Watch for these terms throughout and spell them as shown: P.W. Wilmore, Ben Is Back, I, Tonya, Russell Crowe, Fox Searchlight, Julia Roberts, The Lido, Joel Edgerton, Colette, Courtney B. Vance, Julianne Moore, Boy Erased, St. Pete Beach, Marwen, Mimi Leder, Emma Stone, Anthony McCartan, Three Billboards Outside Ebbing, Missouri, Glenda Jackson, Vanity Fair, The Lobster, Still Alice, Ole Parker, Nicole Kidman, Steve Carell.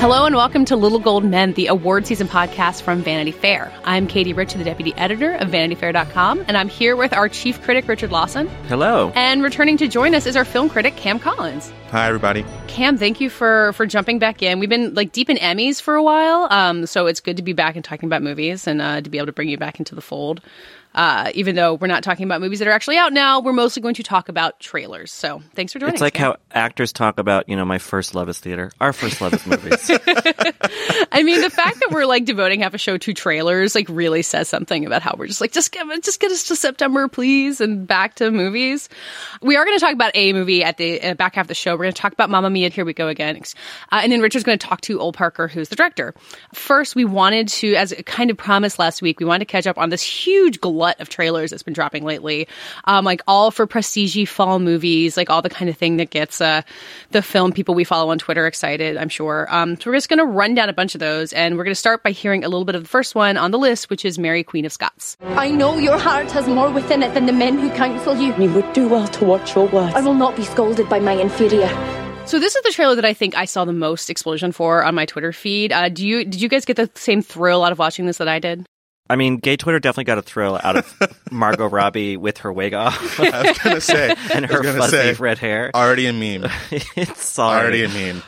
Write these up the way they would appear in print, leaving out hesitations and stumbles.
Hello and welcome to Little Gold Men, the award season podcast from Vanity Fair. I'm Katie Rich, the deputy editor of VanityFair.com, and I'm here with our chief critic, Richard Lawson. Hello. And returning to join us is our film critic, Cam Collins. Hi, everybody. Cam, thank you for jumping back in. We've been deep in Emmys for a while, so it's good to be back and talking about movies and to be able to bring you back into the fold. Even though we're not talking about movies that are actually out now, we're mostly going to talk about trailers. So thanks for joining us. It's like Cam. How actors talk about, my first love is theater. Our first love is movies. I mean, the fact that we're devoting half a show to trailers really says something about how we're just get us to September, please, and back to movies. We are going to talk about a movie at the back half of the show. We're going to talk about Mamma Mia, Here We Go Again. And then Richard's going to talk to Ole Parker, who's the director. First, we wanted to, as kind of promised last week, we wanted to catch up on this huge glut of trailers that's been dropping lately, all for prestige fall movies, all the kind of thing that gets the film people we follow on Twitter excited, I'm sure. So we're just going to run down a bunch of those, and we're going to start by hearing a little bit of the first one on the list, which is Mary Queen of Scots. I know your heart has more within it than the men who counsel you. You would do well to watch your words. I will not be scolded by my inferior. So this is the trailer that I think I saw the most explosion for on my Twitter feed. Did you guys get the same thrill out of watching this that I did? I mean, gay Twitter definitely got a thrill out of Margot Robbie with her wig off. I was going to say. And her fuzzy red hair. Already a meme. Already a meme.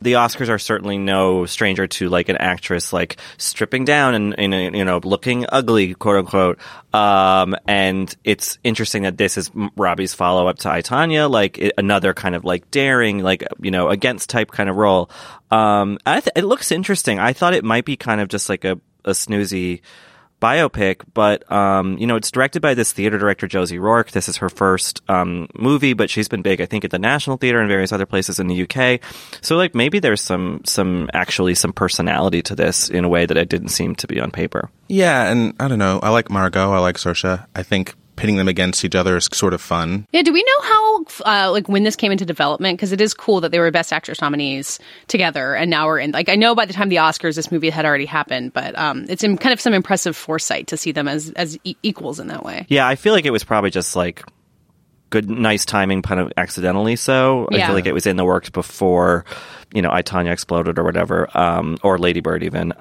The Oscars are certainly no stranger to an actress stripping down and looking ugly, quote unquote. And it's interesting that this is Robbie's follow up to I, Tonya, another kind of daring, against type kind of role. It looks interesting. I thought it might be kind of just a snoozy biopic, but it's directed by this theater director, Josie Rourke. This is her first movie, but she's been big, I think, at the National Theatre and various other places in the UK. So maybe there's some personality to this in a way that it didn't seem to be on paper. Yeah, and I don't know. I like Margot. I like Saoirse. I think pitting them against each other is sort of fun. Yeah, do we know how, when this came into development? Because it is cool that they were Best Actress nominees together, and now we're in, I know by the time the Oscars, this movie had already happened, but it's in kind of some impressive foresight to see them as equals in that way. Yeah, I feel like it was probably just, good, nice timing, kind of accidentally so. Yeah. I feel like it was in the works before, I, Tonya exploded or whatever, or Lady Bird even.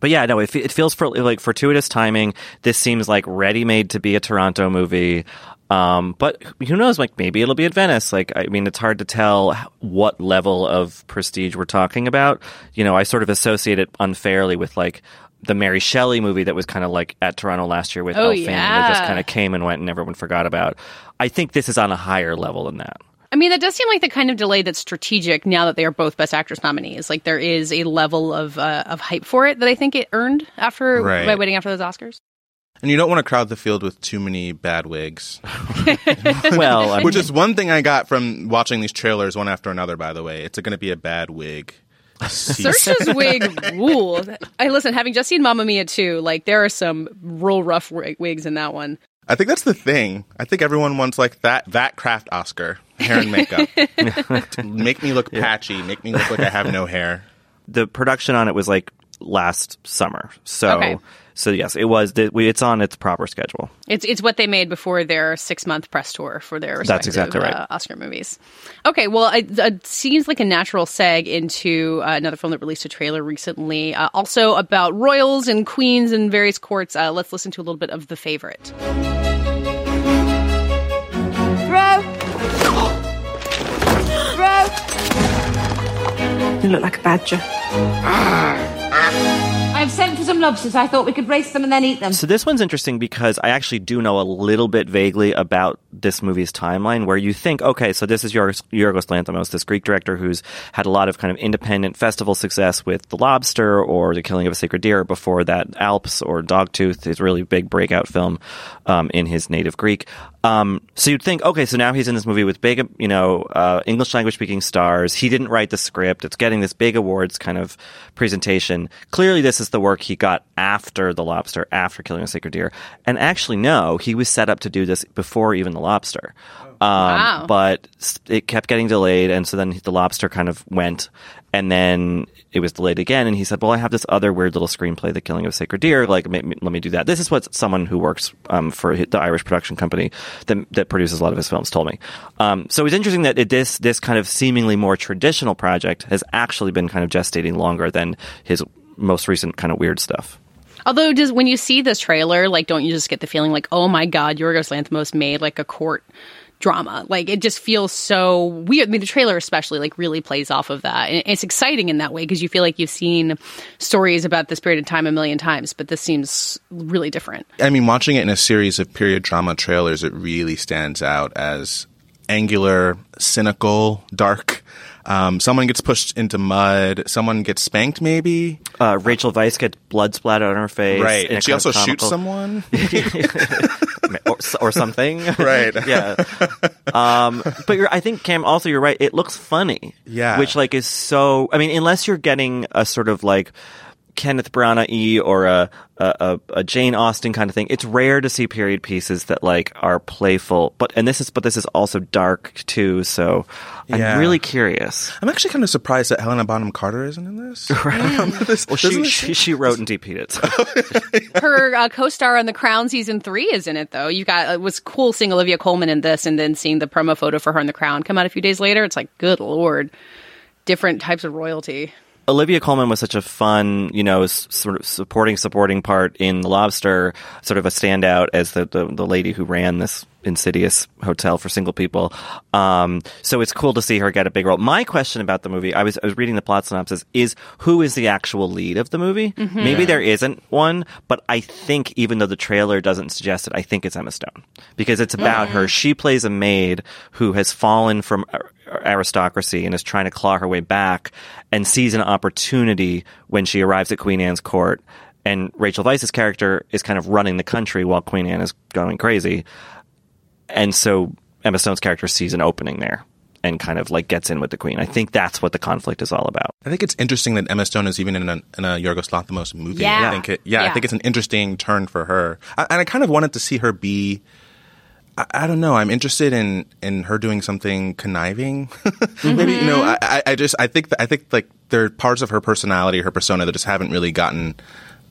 But yeah, no, it feels fortuitous timing. This seems ready-made to be a Toronto movie. But who knows? Maybe it'll be at Venice. It's hard to tell what level of prestige we're talking about. I sort of associate it unfairly with the Mary Shelley movie that was kind of at Toronto last year with Elle Fanning. That just kind of came and went and everyone forgot about. I think this is on a higher level than that. I mean, that does seem like the kind of delay that's strategic now that they are both Best Actress nominees. There is a level of hype for it that I think it earned after by waiting after those Oscars. And you don't want to crowd the field with too many bad wigs. Which is one thing I got from watching these trailers one after another, by the way. It's going to be a bad wig. Saoirse's wig ruled. Listen, having just seen Mamma Mia 2, there are some real rough wigs in that one. I think that's the thing. I think everyone wants that craft Oscar, hair and makeup. Make me look patchy. Make me look like I have no hair. The production on it was last summer. So, okay. So yes, it was. It's on its proper schedule. It's what they made before their 6-month press tour for their respective Oscar movies. Okay, well, it seems like a natural segue into another film that released a trailer recently, also about royals and queens and various courts. Let's listen to a little bit of The Favourite. Throw! You look like a badger. I've sent for some lobsters. I thought we could race them and then eat them. So this one's interesting because I actually do know a little bit vaguely about this movie's timeline, where you think, okay, so this is Yorgos Lanthimos, this Greek director who's had a lot of kind of independent festival success with The Lobster or The Killing of a Sacred Deer. Before that, Alps or Dogtooth, his really big breakout film in his native Greek. So you'd think, okay, so now he's in this movie with big, English language speaking stars. He didn't write the script. It's getting this big awards kind of presentation. Clearly, this is the work he got after The Lobster, after Killing a Sacred Deer. And actually, no, he was set up to do this before even The Lobster. Wow. But it kept getting delayed, and so then The Lobster kind of went, and then it was delayed again, and he said, well, I have this other weird little screenplay, The Killing of a Sacred Deer, like, let me do that. This is what someone who works for the Irish production company that produces a lot of his films told me. So it's interesting that this kind of seemingly more traditional project has actually been kind of gestating longer than his most recent kind of weird stuff. Although, when you see this trailer, like, don't you just get the feeling like, oh my God, Yorgos Lanthimos made like a court drama? Like, it just feels so weird. I mean, the trailer especially like really plays off of that. And it's exciting in that way because you feel like you've seen stories about this period of time a million times, but this seems really different. I mean, watching it in a series of period drama trailers, it really stands out as angular, cynical, dark. Someone gets pushed into mud. Someone gets spanked, maybe. Rachel Weisz gets blood splattered on her face. Right. And she also shoots someone. or something. Right. Yeah. But I think, Cam, also you're right. It looks funny. Yeah. Which, like, is so... I mean, unless you're getting a sort of, like... Kenneth Branagh-y or a Jane Austen kind of thing. It's rare to see period pieces that like are playful, but this is also dark too. So yeah. I'm really curious. I'm actually kind of surprised that Helena Bonham Carter isn't in this. Right? Well, she wrote and DP'd it. So. Her co-star on The Crown season 3 is in it though. It was cool seeing Olivia Colman in this, and then seeing the promo photo for her in The Crown come out a few days later. It's like, good lord, different types of royalty. Olivia Colman was such a fun, sort of supporting part in The Lobster, sort of a standout as the lady who ran this insidious hotel for single people. So it's cool to see her get a big role. My question about the movie, I was reading the plot synopsis, is who is the actual lead of the movie? Mm-hmm. Maybe there isn't one, but I think, even though the trailer doesn't suggest it, I think it's Emma Stone. Because it's about her. She plays a maid who has fallen from aristocracy and is trying to claw her way back, and sees an opportunity when she arrives at Queen Anne's court. And Rachel Weisz's character is kind of running the country while Queen Anne is going crazy. And so Emma Stone's character sees an opening there and kind of like gets in with the queen. I think that's what the conflict is all about. I think it's interesting that Emma Stone is even in a Yorgos Lanthimos movie. Yeah. I think it's an interesting turn for her. I kind of wanted to see her be... I don't know. I'm interested in her doing something conniving. Mm-hmm. Maybe, I think like there are parts of her personality, her persona, that just haven't really gotten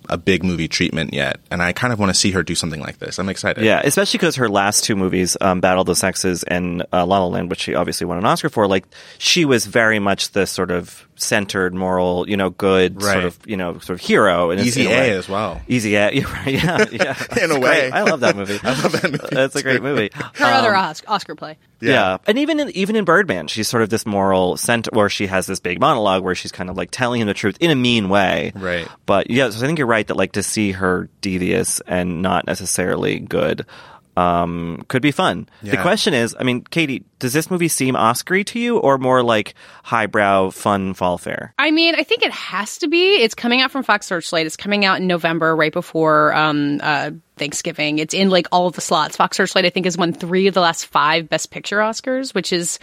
a big movie treatment yet, and I kind of want to see her do something like this. I'm excited. Yeah, especially because her last two movies, Battle of the Sexes and La La Land, which she obviously won an Oscar for, like, she was very much the sort of centered, moral, good, right, sort of hero. And Easy A as well. Easy A, yeah. In a way. I love that movie. I love that movie. That's a great movie. Her other Oscar play. Yeah. And even in Birdman, she's sort of this moral center, where she has this big monologue where she's kind of like telling him the truth in a mean way. Right. But yeah, so I think you're right that like to see her devious and not necessarily good could be fun. Yeah. The question is, I mean, Katie, does this movie seem Oscar-y to you, or more like highbrow, fun fall fare? I mean, I think it has to be. It's coming out from Fox Searchlight. It's coming out in November, right before Thanksgiving. It's in like all of the slots. Fox Searchlight, I think, has won 3 of the last 5 Best Picture Oscars, which is,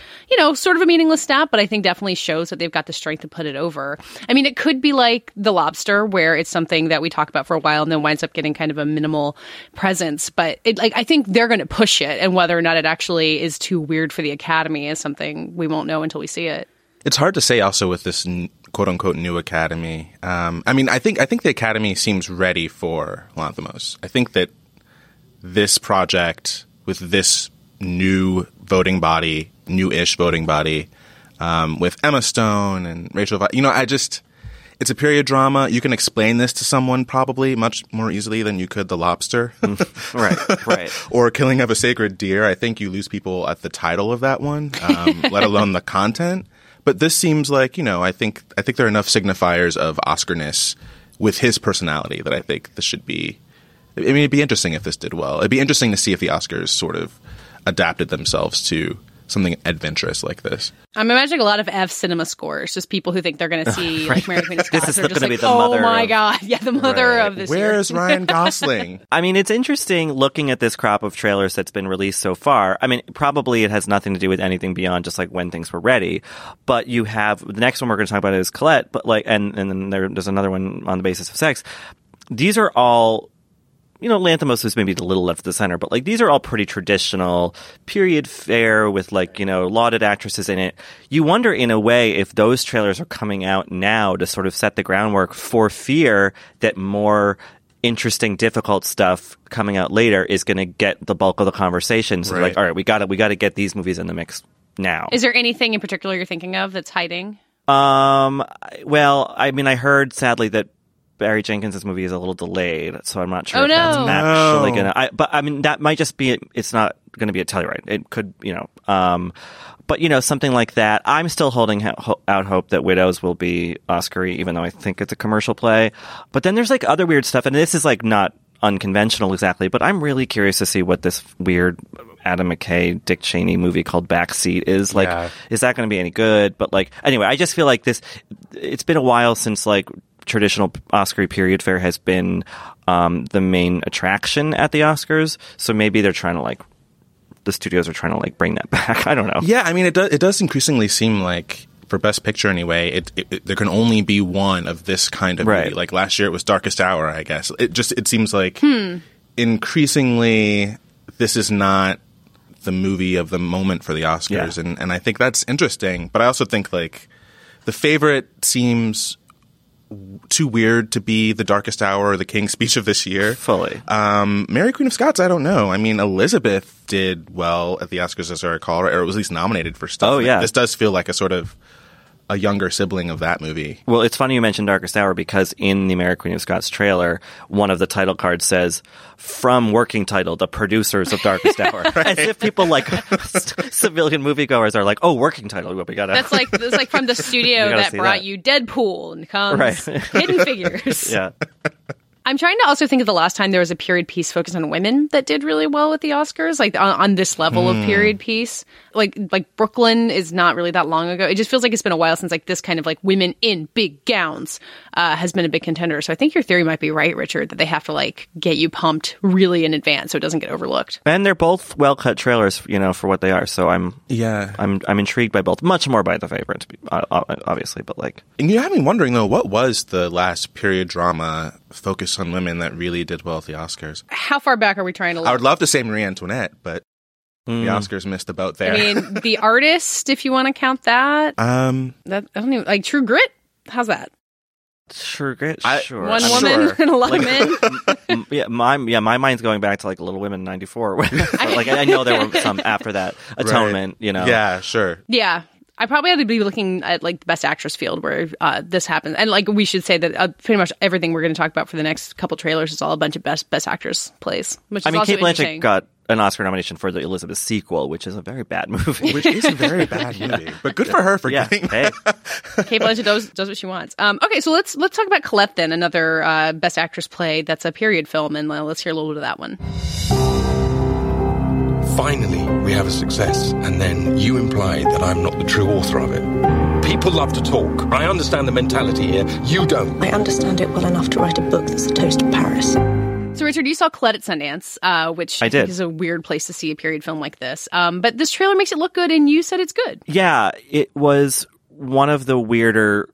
sort of a meaningless stat, but I think definitely shows that they've got the strength to put it over. I mean, it could be like The Lobster, where it's something that we talk about for a while and then winds up getting kind of a minimal presence. But I think they're going to push it, and whether or not it actually is too weird for the Academy is something we won't know until we see it. It's hard to say also with this quote-unquote new Academy. I think the Academy seems ready for Lanthimos. I think that this project with this new voting body, new-ish voting body, with Emma Stone and Rachel... It's a period drama. You can explain this to someone probably much more easily than you could The Lobster. Right. Or Killing of a Sacred Deer. I think you lose people at the title of that one, let alone the content. But this seems like, I think there are enough signifiers of Oscarness with his personality that I think this should be – I mean, it'd be interesting if this did well. It'd be interesting to see if the Oscars sort of adapted themselves to – something adventurous like this. I'm imagining a lot of F cinema scores, just people who think they're going to see like Mary Queen of Scots. This is going to be the mother. Oh my God. Yeah, the mother of this. Where's Ryan Gosling? I mean, it's interesting looking at this crop of trailers that's been released so far. I mean, probably it has nothing to do with anything beyond just like when things were ready. But you have the next one we're going to talk about is Colette, but like, and then there's another one on the basis of sex. These are all. Lanthimos is maybe a little left of the center, but, these are all pretty traditional period fare with, lauded actresses in it. You wonder, in a way, if those trailers are coming out now to sort of set the groundwork for fear that more interesting, difficult stuff coming out later is going to get the bulk of the conversation. So, all right, we got to get these movies in the mix now. Is there anything in particular you're thinking of that's hiding? Well, I mean, I heard, sadly, that Barry Jenkins' movie is a little delayed, so I'm not sure if that's actually going to... But, I mean, that might just be... It's not going to be a Telluride. It could, But, something like that. I'm still holding out hope that Widows will be Oscar-y, even though I think it's a commercial play. But then there's, other weird stuff, and this is, not unconventional exactly, but I'm really curious to see what this weird Adam McKay, Dick Cheney movie called Backseat is. Is that going to be any good? But, anyway, I just feel like this... It's been a while since, traditional Oscar period fair has been the main attraction at the Oscars, so maybe they're trying to the studios are trying to bring that back. I don't know. Yeah, I mean it does increasingly seem like for Best Picture anyway, it there can only be one of this kind of movie. Like last year it was Darkest Hour, I guess. It seems like increasingly this is not the movie of the moment for the Oscars, and I think that's interesting. But I also think The Favourite seems too weird to be the Darkest Hour or the King's Speech of this year. Fully. Mary Queen of Scots, I don't know. I mean, Elizabeth did well at the Oscars, as I recall, or was at least nominated for stuff. Oh, yeah. This does feel like a sort of a younger sibling of that movie. Well, it's funny you mentioned Darkest Hour because in the Mary Queen of Scots trailer, one of the title cards says, from working title, the producers of Darkest Hour. As if people civilian moviegoers are like, oh, working title, what we got. That's it's from the studio that brought you Deadpool and Hidden Figures. Yeah. I'm trying to also think of the last time there was a period piece focused on women that did really well at the Oscars, on this level of period piece. Brooklyn is not really that long ago. It just feels like it's been a while since this kind of women in big gowns has been a big contender. So I think your theory might be right, Richard, that they have to get you pumped really in advance so it doesn't get overlooked. And they're both well-cut trailers, for what they are. So I'm intrigued by both. Much more by The Favourite, obviously, but And you have me wondering though, what was the last period drama focused on women that really did well at the Oscars? How far back are we trying to look? I would love to say Marie Antoinette, but the Oscars missed the boat there. I mean, The Artist, if you want to count that. I don't even True Grit. How's that? True Grit. Sure. One woman and a lot of men. My mind's going back to Little Women '94. I know there were some after that. Atonement. Right. Yeah. Sure. Yeah. I probably had to be looking at the Best Actress field where this happens, and we should say that pretty much everything we're going to talk about for the next couple trailers is all a bunch of Best Actress plays. Which I mean, Kate Blanchett got an Oscar nomination for the Elizabeth sequel, which is a very bad movie. But good for her for getting that. Hey. Kate Blanchett does what she wants. Okay, so let's talk about Colette then, another Best Actress play that's a period film, and let's hear a little bit of that one. Finally, we have a success, and then you imply that I'm not the true author of it. People love to talk. I understand the mentality here. You don't. I understand it well enough to write a book that's a toast to Paris. So, Richard, you saw Colette at Sundance, which I think is a weird place to see a period film like this. But this trailer makes it look good, and you said it's good. Yeah, it was one of the weirder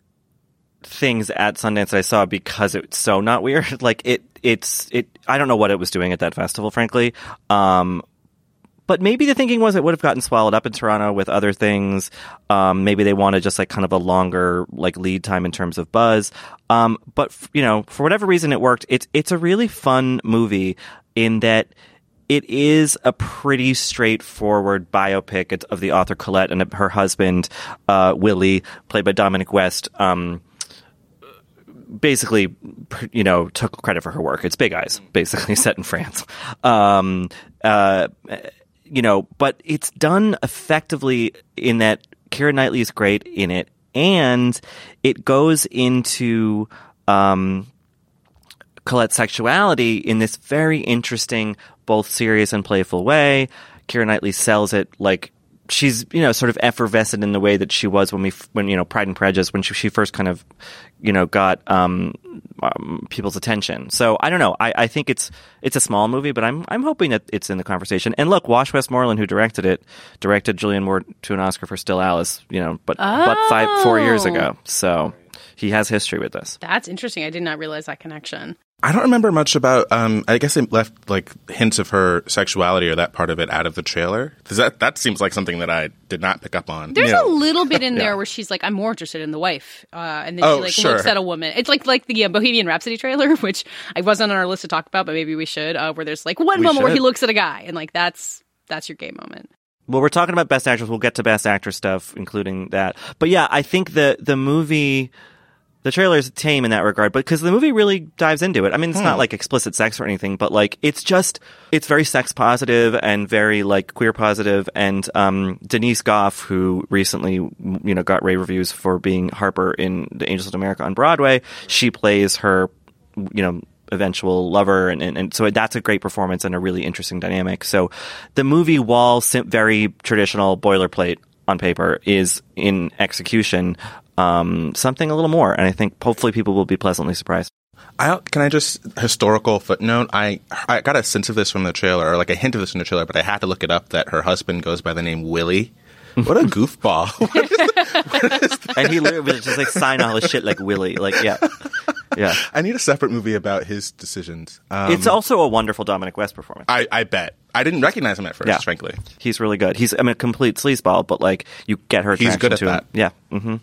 things at Sundance I saw because it's so not weird. I don't know what it was doing at that festival, frankly. But maybe the thinking was it would have gotten swallowed up in Toronto with other things. Maybe they wanted just like kind of a longer like lead time in terms of buzz. But for whatever reason it worked. It's a really fun movie in that it is a pretty straightforward biopic of the author Colette and her husband, Willie, played by Dominic West, basically, took credit for her work. It's Big Eyes, basically set in France. But it's done effectively in that Keira Knightley is great in it, and it goes into Colette's sexuality in this very interesting, both serious and playful way. Keira Knightley sells it like she's, sort of effervescent in the way that she was when Pride and Prejudice, when she first kind of, got people's attention. So I don't know. I think it's a small movie, but I'm hoping that it's in the conversation. And look, Wash Westmoreland, who directed it, directed Julianne Moore to an Oscar for Still Alice, but 4 years ago. So he has history with this. That's interesting. I did not realize that connection. I don't remember much about I guess it left like hints of her sexuality or that part of it out of the trailer. Does that seems like something that I did not pick up on. There's a little bit in there where she's like, I'm more interested in the wife. And then she looks at a woman. It's like the Bohemian Rhapsody trailer, which I wasn't on our list to talk about, but maybe we should, where there's like one moment where he looks at a guy and like that's your gay moment. Well, we're talking about Best Actress. We'll get to Best Actress stuff, including that. But yeah, I think the movie... The trailer is tame in that regard, but because the movie really dives into it. I mean, it's not like explicit sex or anything, but like it's very sex positive and very like queer positive. And Denise Goff, who recently got rave reviews for being Harper in The Angels of America on Broadway, she plays her eventual lover, and so that's a great performance and a really interesting dynamic. So the movie, while very traditional boilerplate on paper, is in execution something a little more, and I think hopefully people will be pleasantly surprised. Can I just historical footnote? I got a sense of this from the trailer, or like a hint of this from the trailer, but I had to look it up that her husband goes by the name Willie. What a goofball! And he literally was just like sign all his shit like Willie, like yeah. I need a separate movie about his decisions. It's also a wonderful Dominic West performance. I bet. I didn't recognize him at first, frankly. He's really good. He's a complete sleazeball, but like you get her attraction. He's good at that. Him. Yeah. Mm-hmm.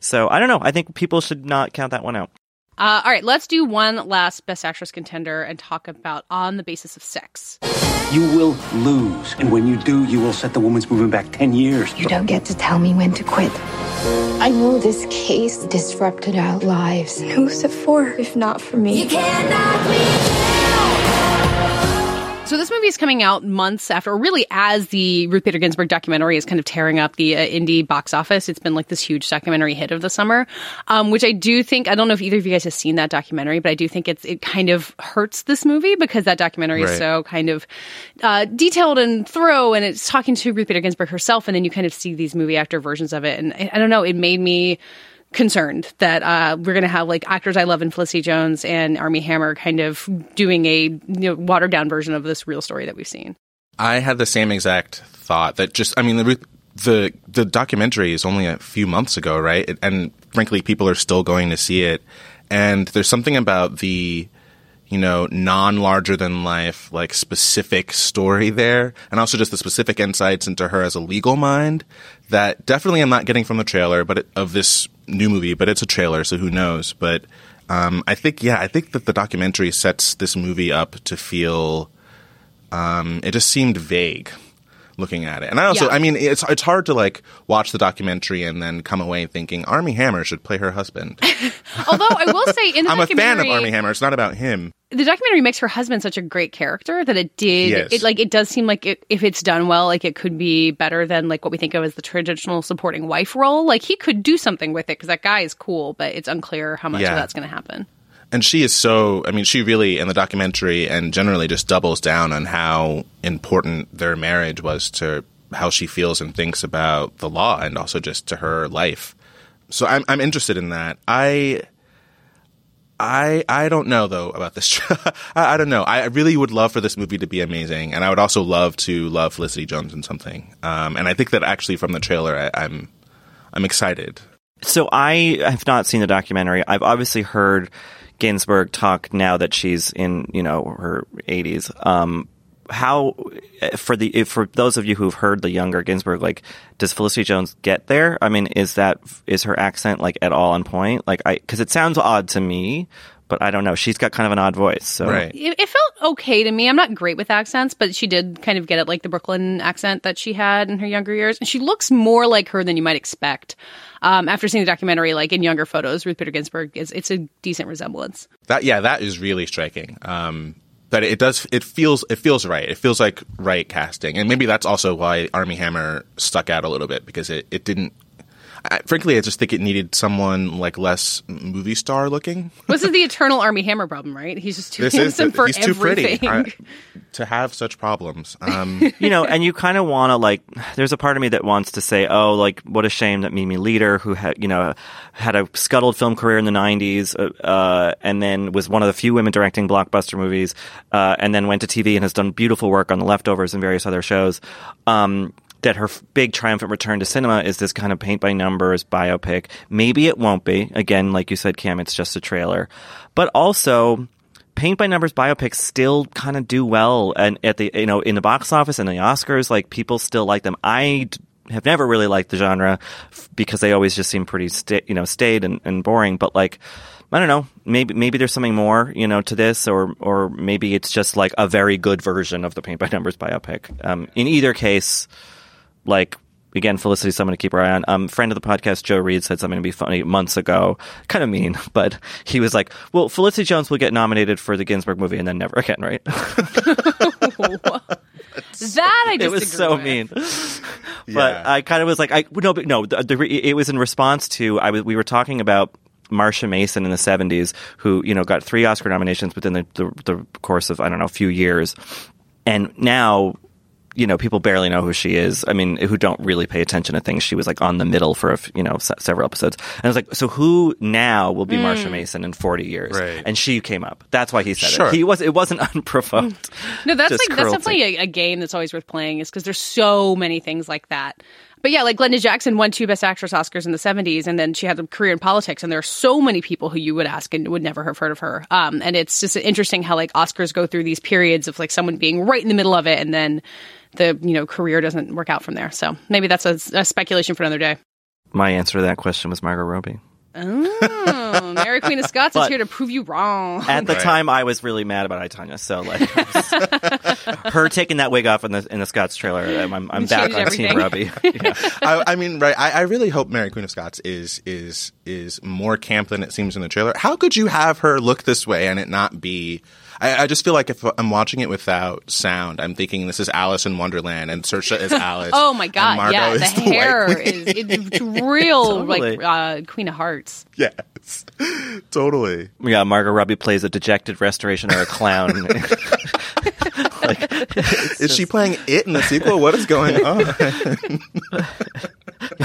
So I don't know. I think people should not count that one out. All right, let's do one last Best Actress contender and talk about On the Basis of Sex. You will lose, and when you do, you will set the woman's movement back 10 years. You don't get to tell me when to quit. I know this case disrupted our lives. And who's it for, if not for me? You cannot be killed. So this movie is coming out months after, or really as the Ruth Bader Ginsburg documentary is kind of tearing up the indie box office. It's been like this huge documentary hit of the summer, which I do think, I don't know if either of you guys have seen that documentary, but I do think it kind of hurts this movie because that documentary is so kind of detailed and thorough, and it's talking to Ruth Bader Ginsburg herself, and then you kind of see these movie actor versions of it. And I don't know, it made me concerned that we're going to have like actors I love in Felicity Jones and Armie Hammer kind of doing a watered down version of this real story that we've seen. I had the same exact thought that the documentary is only a few months ago, right? And frankly, people are still going to see it. And there's something about the non-larger than life, like specific story there, and also just the specific insights into her as a legal mind that definitely I'm not getting from the trailer, but of this new movie. But it's a trailer, so who knows? But I think that the documentary sets this movie up to feel. It just seemed vague, looking at it, and I also, it's hard to like watch the documentary and then come away thinking Armie Hammer should play her husband. Although I will say, in the I'm documentary, a fan of Armie Hammer. It's not about him. The documentary makes her husband such a great character that it did. Yes. It does seem like it, if it's done well, like it could be better than like what we think of as the traditional supporting wife role. Like he could do something with it because that guy is cool, but it's unclear how much of that's going to happen. And she is so, she really in the documentary and generally just doubles down on how important their marriage was to how she feels and thinks about the law and also just to her life. So I'm interested in that. I don't know, though, about this. I don't know. I really would love for this movie to be amazing. And I would also love to love Felicity Jones in something. And I think that actually from the trailer, I'm excited. So I have not seen the documentary. I've obviously heard Ginsburg talk now that she's in her 80s how, for those of you who've heard the younger Ginsburg, like, does Felicity Jones get there? I mean, is her accent, like, at all on point? Like, because it sounds odd to me, but I don't know. She's got kind of an odd voice. So. Right. It felt okay to me. I'm not great with accents, but she did kind of get it, like the Brooklyn accent that she had in her younger years. And she looks more like her than you might expect. After seeing the documentary, like in younger photos, Ruth Bader Ginsburg, it's a decent resemblance. That is really striking. But it feels right. It feels like right casting. And maybe that's also why Armie Hammer stuck out a little bit, because it didn't. Frankly, I just think it needed someone like less movie star looking. This is the eternal Armie Hammer problem, right? He's just too handsome for everything. He's too pretty to have such problems. You know, and you kind of want to, like, there's a part of me that wants to say, oh, like, what a shame that Mimi Leader, who had a scuttled film career in the 90s and then was one of the few women directing blockbuster movies and then went to TV and has done beautiful work on The Leftovers and various other shows, that her big triumphant return to cinema is this kind of paint-by-numbers biopic. Maybe it won't be. Again, like you said, Cam, it's just a trailer. But also, paint-by-numbers biopics still kind of do well and at the, you know, in the box office and the Oscars. Like, people still like them. I have never really liked the genre because they always just seem pretty, staid and boring. But, like, I don't know. Maybe there's something more, to this, or maybe it's just like a very good version of the paint-by-numbers biopic. In either case, like, again, Felicity's someone to keep her eye on. Friend of the podcast, Joe Reed, said something to be funny months ago. Kind of mean, but he was like, well, Felicity Jones will get nominated for the Ginsburg movie and then never again, right? That I disagree. It was so mean. Yeah. But I kind of was like, it was in response to, we were talking about Marsha Mason in the 70s, who, got 3 Oscar nominations within the course of, I don't know, a few years. And now, people barely know who she is. I mean, who don't really pay attention to things. She was like on The Middle for, several episodes. And I was like, so who now will be Marsha Mason in 40 years? Right. And she came up. That's why he said it. It wasn't unprovoked. No, that's definitely a game that's always worth playing, is because there's so many things like that. But yeah, like Glenda Jackson won 2 Best Actress Oscars in the 70s, and then she had a career in politics, and there are so many people who you would ask and would never have heard of her. And it's just interesting how, like, Oscars go through these periods of, like, someone being right in the middle of it, and then the, career doesn't work out from there. So maybe that's a speculation for another day. My answer to that question was Margot Robbie. Oh, Mary Queen of Scots is here to prove you wrong. At the time, I was really mad about I, Tonya. So, like, her taking that wig off in the Scots trailer, I'm back on Team Robbie. Yeah. I really hope Mary Queen of Scots is more camp than it seems in the trailer. How could you have her look this way and it not be? I just feel like if I'm watching it without sound, I'm thinking this is Alice in Wonderland, and Saoirse is Alice. Oh my god! And yeah, the hair is it's real, totally. like Queen of Hearts. Yes, totally. Yeah, Margot Robbie plays a dejected restoration or a clown. Like, is she playing it in the sequel? What is going on?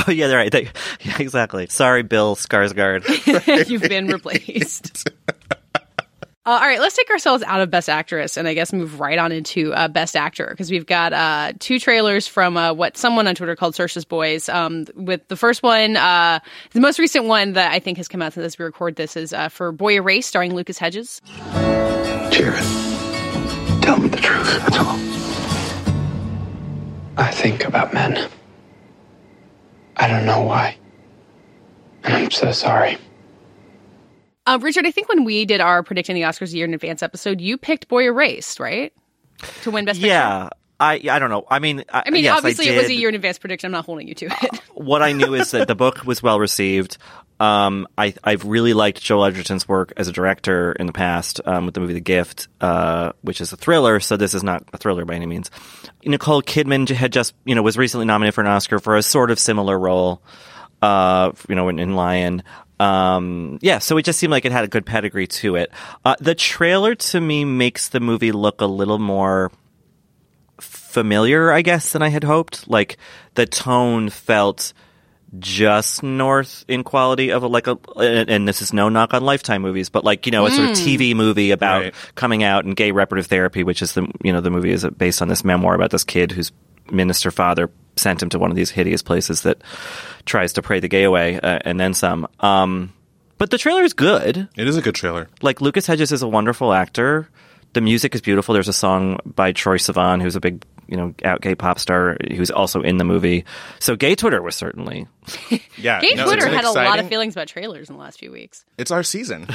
Oh yeah, they're right. Yeah, exactly. Sorry, Bill Skarsgård. Right. You've been replaced. All right, let's take ourselves out of Best Actress and I guess move right on into Best Actor, because we've got 2 trailers from what someone on Twitter called Saoirse's Boys. With the first one, the most recent one that I think has come out since we record this is for Boy Erased, starring Lucas Hedges. Jared, tell me the truth, that's all. I think about men. I don't know why. And I'm so sorry. Richard, I think when we did our Predicting the Oscars a Year in Advance episode, you picked Boy Erased, right? To win Best Picture? Yeah. I don't know. I mean, yes, obviously it was a year in advance prediction. I'm not holding you to it. What I knew is that the book was well received. I've really liked Joel Edgerton's work as a director in the past, with the movie The Gift, which is a thriller. So this is not a thriller by any means. Nicole Kidman had just, was recently nominated for an Oscar for a sort of similar role, in Lion. So it just seemed like it had a good pedigree to it. The trailer to me makes the movie look a little more familiar, I guess, than I had hoped. Like, the tone felt just north in quality of and this is no knock on Lifetime movies, but like, a sort of TV movie about coming out and gay reparative therapy, which is the movie is based on this memoir about this kid whose minister father sent him to one of these hideous places that tries to pray the gay away, and then some. But the trailer is good. It is a good trailer. Like, Lucas Hedges is a wonderful actor. The music is beautiful. There's a song by Troye Sivan, who's a big, out gay pop star, who's also in the movie. So gay Twitter was certainly... Yeah, gay Twitter had a lot of feelings about trailers in the last few weeks. It's our season.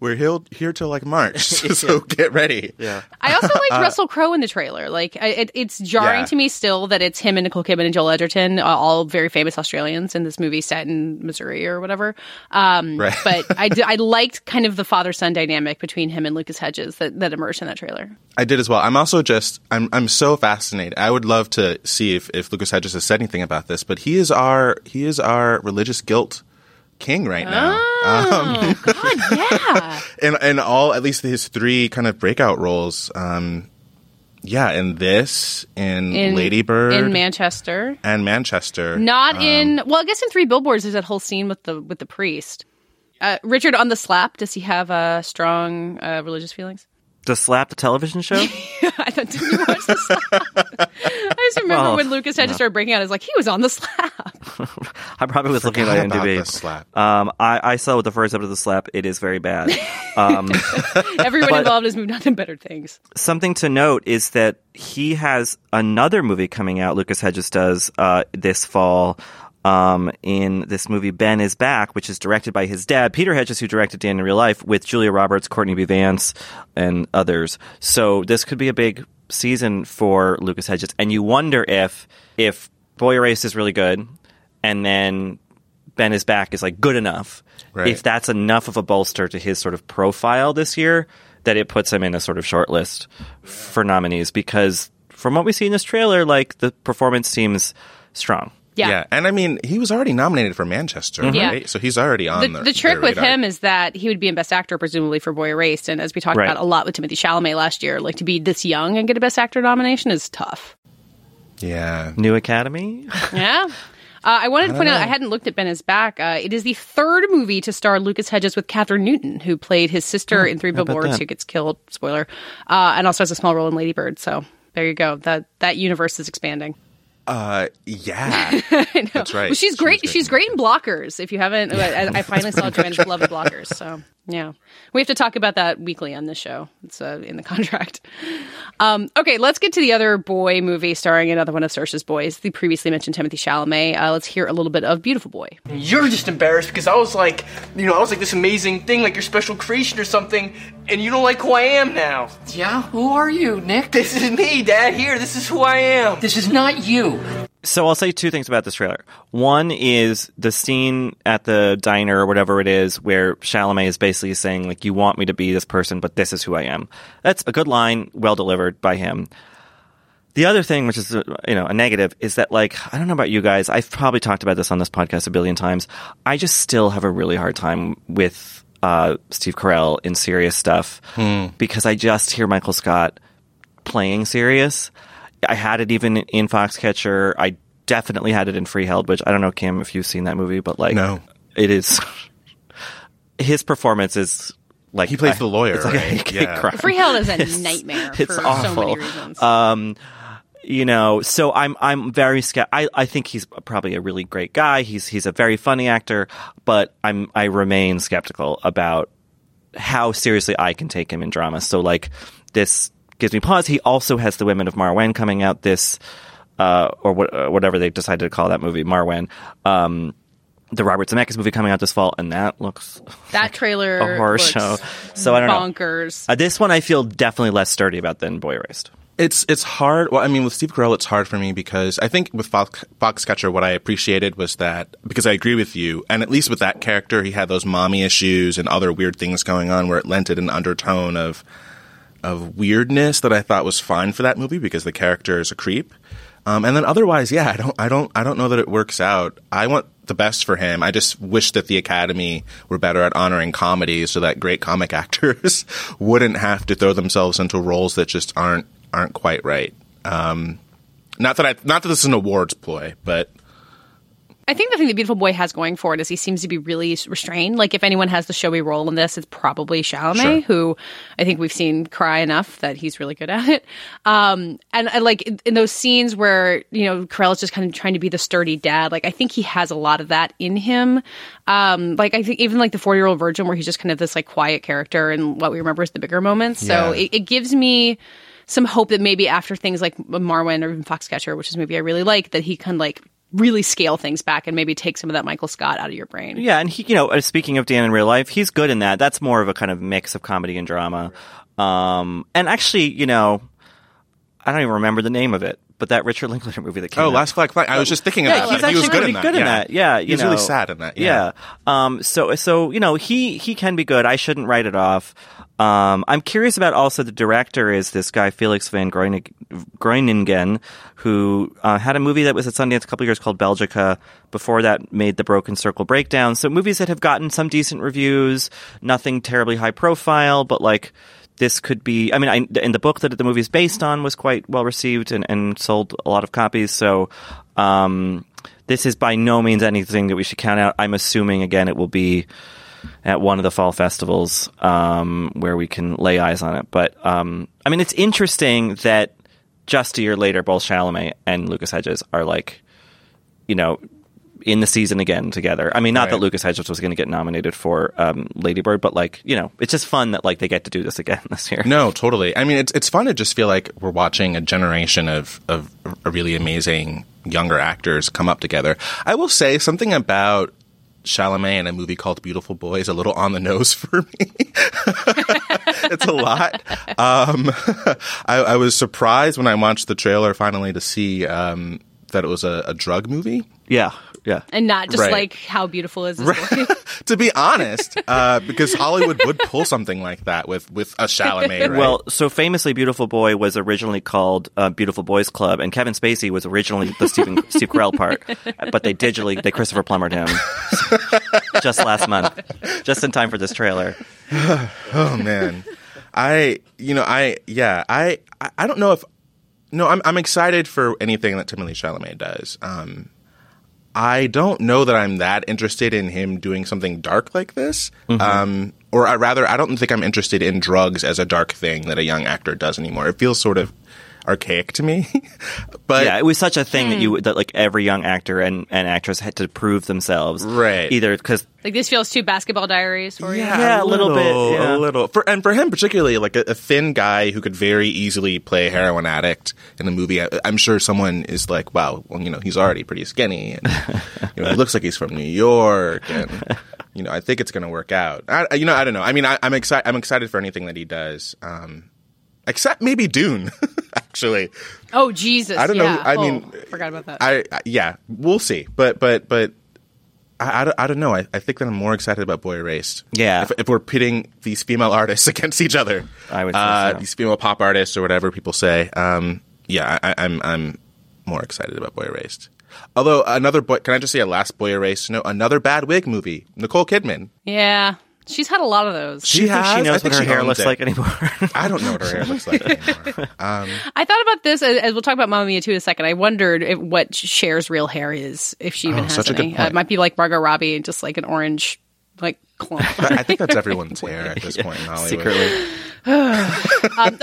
We're here till like March, so get ready. Yeah. I also liked Russell Crowe in the trailer. Like, it's jarring to me still that it's him and Nicole Kidman and Joel Edgerton, all very famous Australians in this movie set in Missouri or whatever. Right. But I liked kind of the father-son dynamic between him and Lucas Hedges that emerged in that trailer. I did as well. I'm also just I'm so fascinated. I would love to see if Lucas Hedges has said anything about this, but he is our religious guilt king right now. Oh, God, yeah. And all, at least his three kind of breakout roles. Yeah, in this, in Lady Bird, in Manchester. Not in. Well, I guess in Three Billboards, there's that whole scene with the priest. Richard, on The Slap, does he have strong religious feelings? The Slap, the television show? I thought, didn't you watch The Slap? I just remember when Lucas Hedges started breaking out, I was like, he was on The Slap. I probably was looking at IMDb. The Slap. I saw the first episode of The Slap. It is very bad. Everyone involved has moved on to better things. Something to note is that he has another movie coming out, Lucas Hedges does, this fall. In this movie, Ben is Back, which is directed by his dad, Peter Hedges, who directed Dan in Real Life, with Julia Roberts, Courtney B. Vance, and others. So this could be a big season for Lucas Hedges. And you wonder if Boy Erased is really good, and then Ben is Back is like good enough, right, if that's enough of a bolster to his sort of profile this year that it puts him in a sort of shortlist for nominees. Because from what we see in this trailer, like, the performance seems strong. Yeah, and I mean, he was already nominated for Manchester, right? Yeah. So he's already on the trick with him is that he would be in Best Actor, presumably, for Boy Erased. And as we talked about a lot with Timothée Chalamet last year, like, to be this young and get a Best Actor nomination is tough. Yeah. New Academy? Yeah. I wanted to point out, I hadn't looked at Ben is Back. It is the third movie to star Lucas Hedges with Catherine Newton, who played his sister in Three Billboards, who gets killed, spoiler, and also has a small role in Lady Bird. So there you go. That universe is expanding. Yeah. That's right. Well, she's great in Blockers. If you haven't, I finally saw Joanna's beloved Blockers. So, yeah. We have to talk about that weekly on this show. It's in the contract. Okay, let's get to the other boy movie starring another one of Saoirse's boys, the previously mentioned Timothée Chalamet. Let's hear a little bit of Beautiful Boy. You're just embarrassed because I was like, I was like this amazing thing, like your special creation or something, and you don't like who I am now. Yeah? Who are you, Nick? This is me, Dad, here. This is who I am. This is not you. So I'll say two things about this trailer. One is the scene at the diner or whatever it is where Chalamet is basically saying, like, you want me to be this person, but this is who I am. That's a good line, well delivered by him. The other thing, which is, a negative, is that, like, I don't know about you guys. I've probably talked about this on this podcast a billion times. I just still have a really hard time with Steve Carell in serious stuff because I just hear Michael Scott playing serious. I had it even in Foxcatcher. I definitely had it in Freeheld, which I don't know, Kim, if you've seen that movie, but like, no. It is his performance is like he plays the lawyer. Like, right? Freeheld is a nightmare. It's for awful. So many reasons. So I'm very scared. I think he's probably a really great guy. He's a very funny actor, but I remain skeptical about how seriously I can take him in drama. So like this gives me pause. He also has The Women of Marwen coming out this, whatever they decided to call that movie, Marwen. The Robert Zemeckis movie coming out this fall, and that looks that like trailer a horror show. So I don't bonkers. Know. This one I feel definitely less sturdy about than Boy Erased. It's hard. Well, I mean, with Steve Carell, it's hard for me because I think with Foxcatcher, what I appreciated was that, because I agree with you, and at least with that character, he had those mommy issues and other weird things going on where it lent it an undertone of weirdness that I thought was fine for that movie because the character is a creep. And then otherwise, I don't know that it works out. I want the best for him. I just wish that the Academy were better at honoring comedy so that great comic actors wouldn't have to throw themselves into roles that just aren't quite right. Not that this is an awards ploy, but I I think the thing that Beautiful Boy has going for it is he seems to be really restrained. Like, if anyone has the showy role in this, it's probably Chalamet, sure, who I think we've seen cry enough that he's really good at it. And like in those scenes where, you know, Carell's just kind of trying to be the sturdy dad, like I think he has a lot of that in him. Like I think even like the 40-Year-Old Virgin, where he's just kind of this like quiet character, and what we remember is the bigger moments. Yeah. So it gives me some hope that maybe after things like Marwen or even Foxcatcher, which is a movie I really like, that he can like really scale things back and maybe take some of that Michael Scott out of your brain. Yeah, and he, you know, speaking of Dan in real life, he's good in that. That's more of a kind of mix of comedy and drama. And actually, you know, I don't even remember the name of it, but that Richard Linklater movie that came out. Oh, Last Black Flag. I was just thinking about that. He was good in that. Yeah, he was really sad in that. Yeah. So you know, he can be good. I shouldn't write it off. I'm curious about also the director is this guy Felix van Groeningen, who had a movie that was at Sundance a couple of years called Belgica. Before that, made The Broken Circle Breakdown. So movies that have gotten some decent reviews, nothing terribly high profile, but like this could be. I mean, and the book that the movie is based on was quite well received and sold a lot of copies. So this is by no means anything that we should count out. I'm assuming again it will be at one of the fall festivals where we can lay eyes on it. But, I mean, it's interesting that just a year later, both Chalamet and Lucas Hedges are, like, you know, in the season again together. I mean, not that Lucas Hedges was going to get nominated for Lady Bird, but, like, you know, it's just fun that, like, they get to do this again this year. No, totally. I mean, it's fun to just feel like we're watching a generation of really amazing younger actors come up together. I will say something about Chalamet in a movie called Beautiful Boy is a little on the nose for me. It's a lot. I was surprised when I watched the trailer finally to see that it was a drug movie. Yeah. Yeah. And not just like How Beautiful Is This Boy? To be honest, because Hollywood would pull something like that with a Chalamet, right? Well, so famously, Beautiful Boy was originally called Beautiful Boys Club, and Kevin Spacey was originally the Steve Carell part, but they Christopher Plummered him just last month, just in time for this trailer. Oh, man. I don't know if, no, I'm excited for anything that Timothée Chalamet does. I don't know that I'm that interested in him doing something dark like this. Mm-hmm. I don't think I'm interested in drugs as a dark thing that a young actor does anymore. It feels sort of archaic to me. But yeah, it was such a thing that like every young actor and actress had to prove themselves. Right. Either because like this feels too Basketball Diaries for you. Yeah, a little bit. Yeah. A little. For him particularly, like a thin guy who could very easily play a heroin addict in the movie. I'm sure someone is like, wow, well, you know, he's already pretty skinny and you know, he looks like he's from New York and you know, I think it's going to work out. I don't know. I mean, I'm excited for anything that he does. Except maybe Dune, actually. Oh, Jesus. I don't know. I mean, forgot about that. We'll see. But I don't know. I think that I'm more excited about Boy Erased. Yeah. If we're pitting these female artists against each other, I would say so. These female pop artists or whatever people say. I'm more excited about Boy Erased. Although can I just say a last Boy Erased? No, another bad wig movie. Nicole Kidman. Yeah. She's had a lot of those. She has. She knows what her hair looks like anymore. I don't know what her hair looks like anymore. I thought about this as we'll talk about Mamma Mia 2 in a second. I wondered what Cher's real hair is, if she even has such any. It might be like Margot Robbie and just like an orange like clump. I think that's everyone's hair at this point in Hollywood. Secretly. All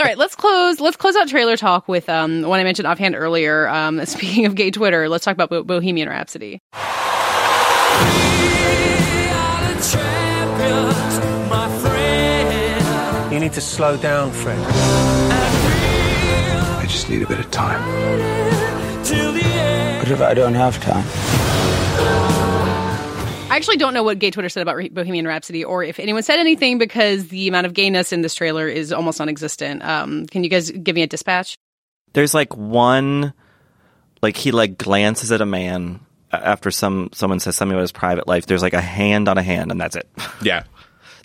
right, let's close out trailer talk with one I mentioned offhand earlier. Speaking of gay Twitter, let's talk about Bohemian Rhapsody. You need to slow down, friend. I just need a bit of time. What if I don't have time? I actually don't know what gay Twitter said about Bohemian Rhapsody or if anyone said anything because the amount of gayness in this trailer is almost non-existent. Can you guys give me a dispatch? There's like one, like he like glances at a man after someone says something about his private life. There's like a hand on a hand, and that's it. Yeah.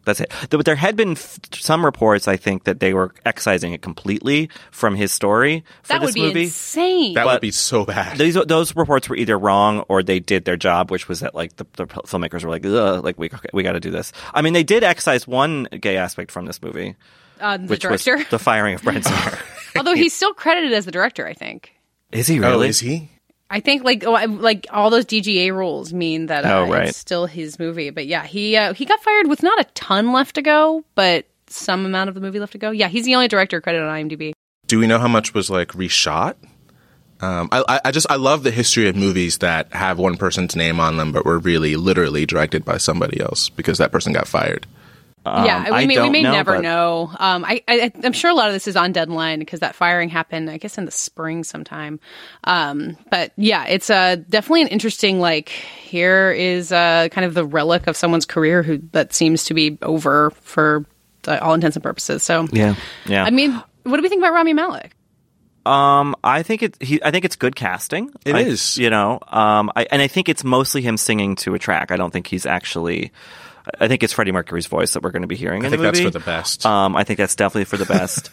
That's it. But there had been some reports, I think, that they were excising it completely from his story for this movie. That would be insane. That would be so bad. Those reports were either wrong or they did their job, which was that like the filmmakers were like, ugh, like we got to do this. I mean, they did excise one gay aspect from this movie, which director was the firing of Brent Starr. Although he's still credited as the director, I think. Is he really? Oh, is he? I think like all those DGA rules mean that it's still his movie. But yeah, he got fired with not a ton left to go, but some amount of the movie left to go. Yeah, he's the only director credited on IMDb. Do we know how much was like reshot? I love the history of movies that have one person's name on them, but were really literally directed by somebody else because that person got fired. We may never know. I'm sure a lot of this is on deadline because that firing happened, I guess, in the spring sometime. But yeah, it's definitely an interesting, like, here is kind of the relic of someone's career that seems to be over for all intents and purposes. So yeah. I mean, what do we think about Rami Malek? I think it's good casting. It is. You know, and I think it's mostly him singing to a track. I don't think he's actually. I think it's Freddie Mercury's voice that we're going to be hearing in the movie. I think that's for the best. I think that's definitely for the best.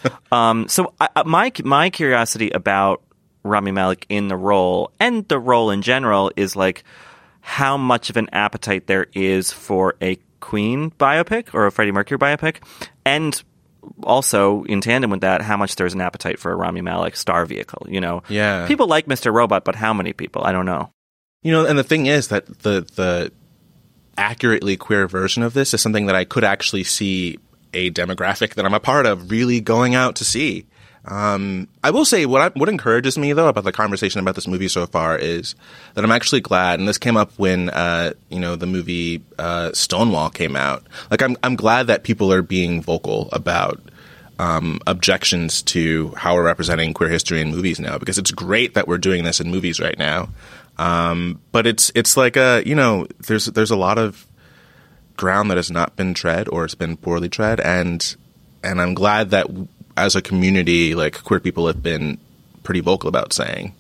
So my curiosity about Rami Malek in the role and the role in general is like how much of an appetite there is for a Queen biopic or a Freddie Mercury biopic, and also in tandem with that, how much there's an appetite for a Rami Malek star vehicle. You know, yeah, people like Mr. Robot, but how many people? I don't know. You know, and the thing is that the accurately queer version of this is something that I could actually see a demographic that I'm a part of really going out to see. I will say what encourages me though about the conversation about this movie so far is that I'm actually glad, and this came up when the movie Stonewall came out. Like I'm glad that people are being vocal about objections to how we're representing queer history in movies now, because it's great that we're doing this in movies right now. But it's like there's a lot of ground that has not been tread or has been poorly tread, and I'm glad that as a community, like, queer people have been pretty vocal about saying,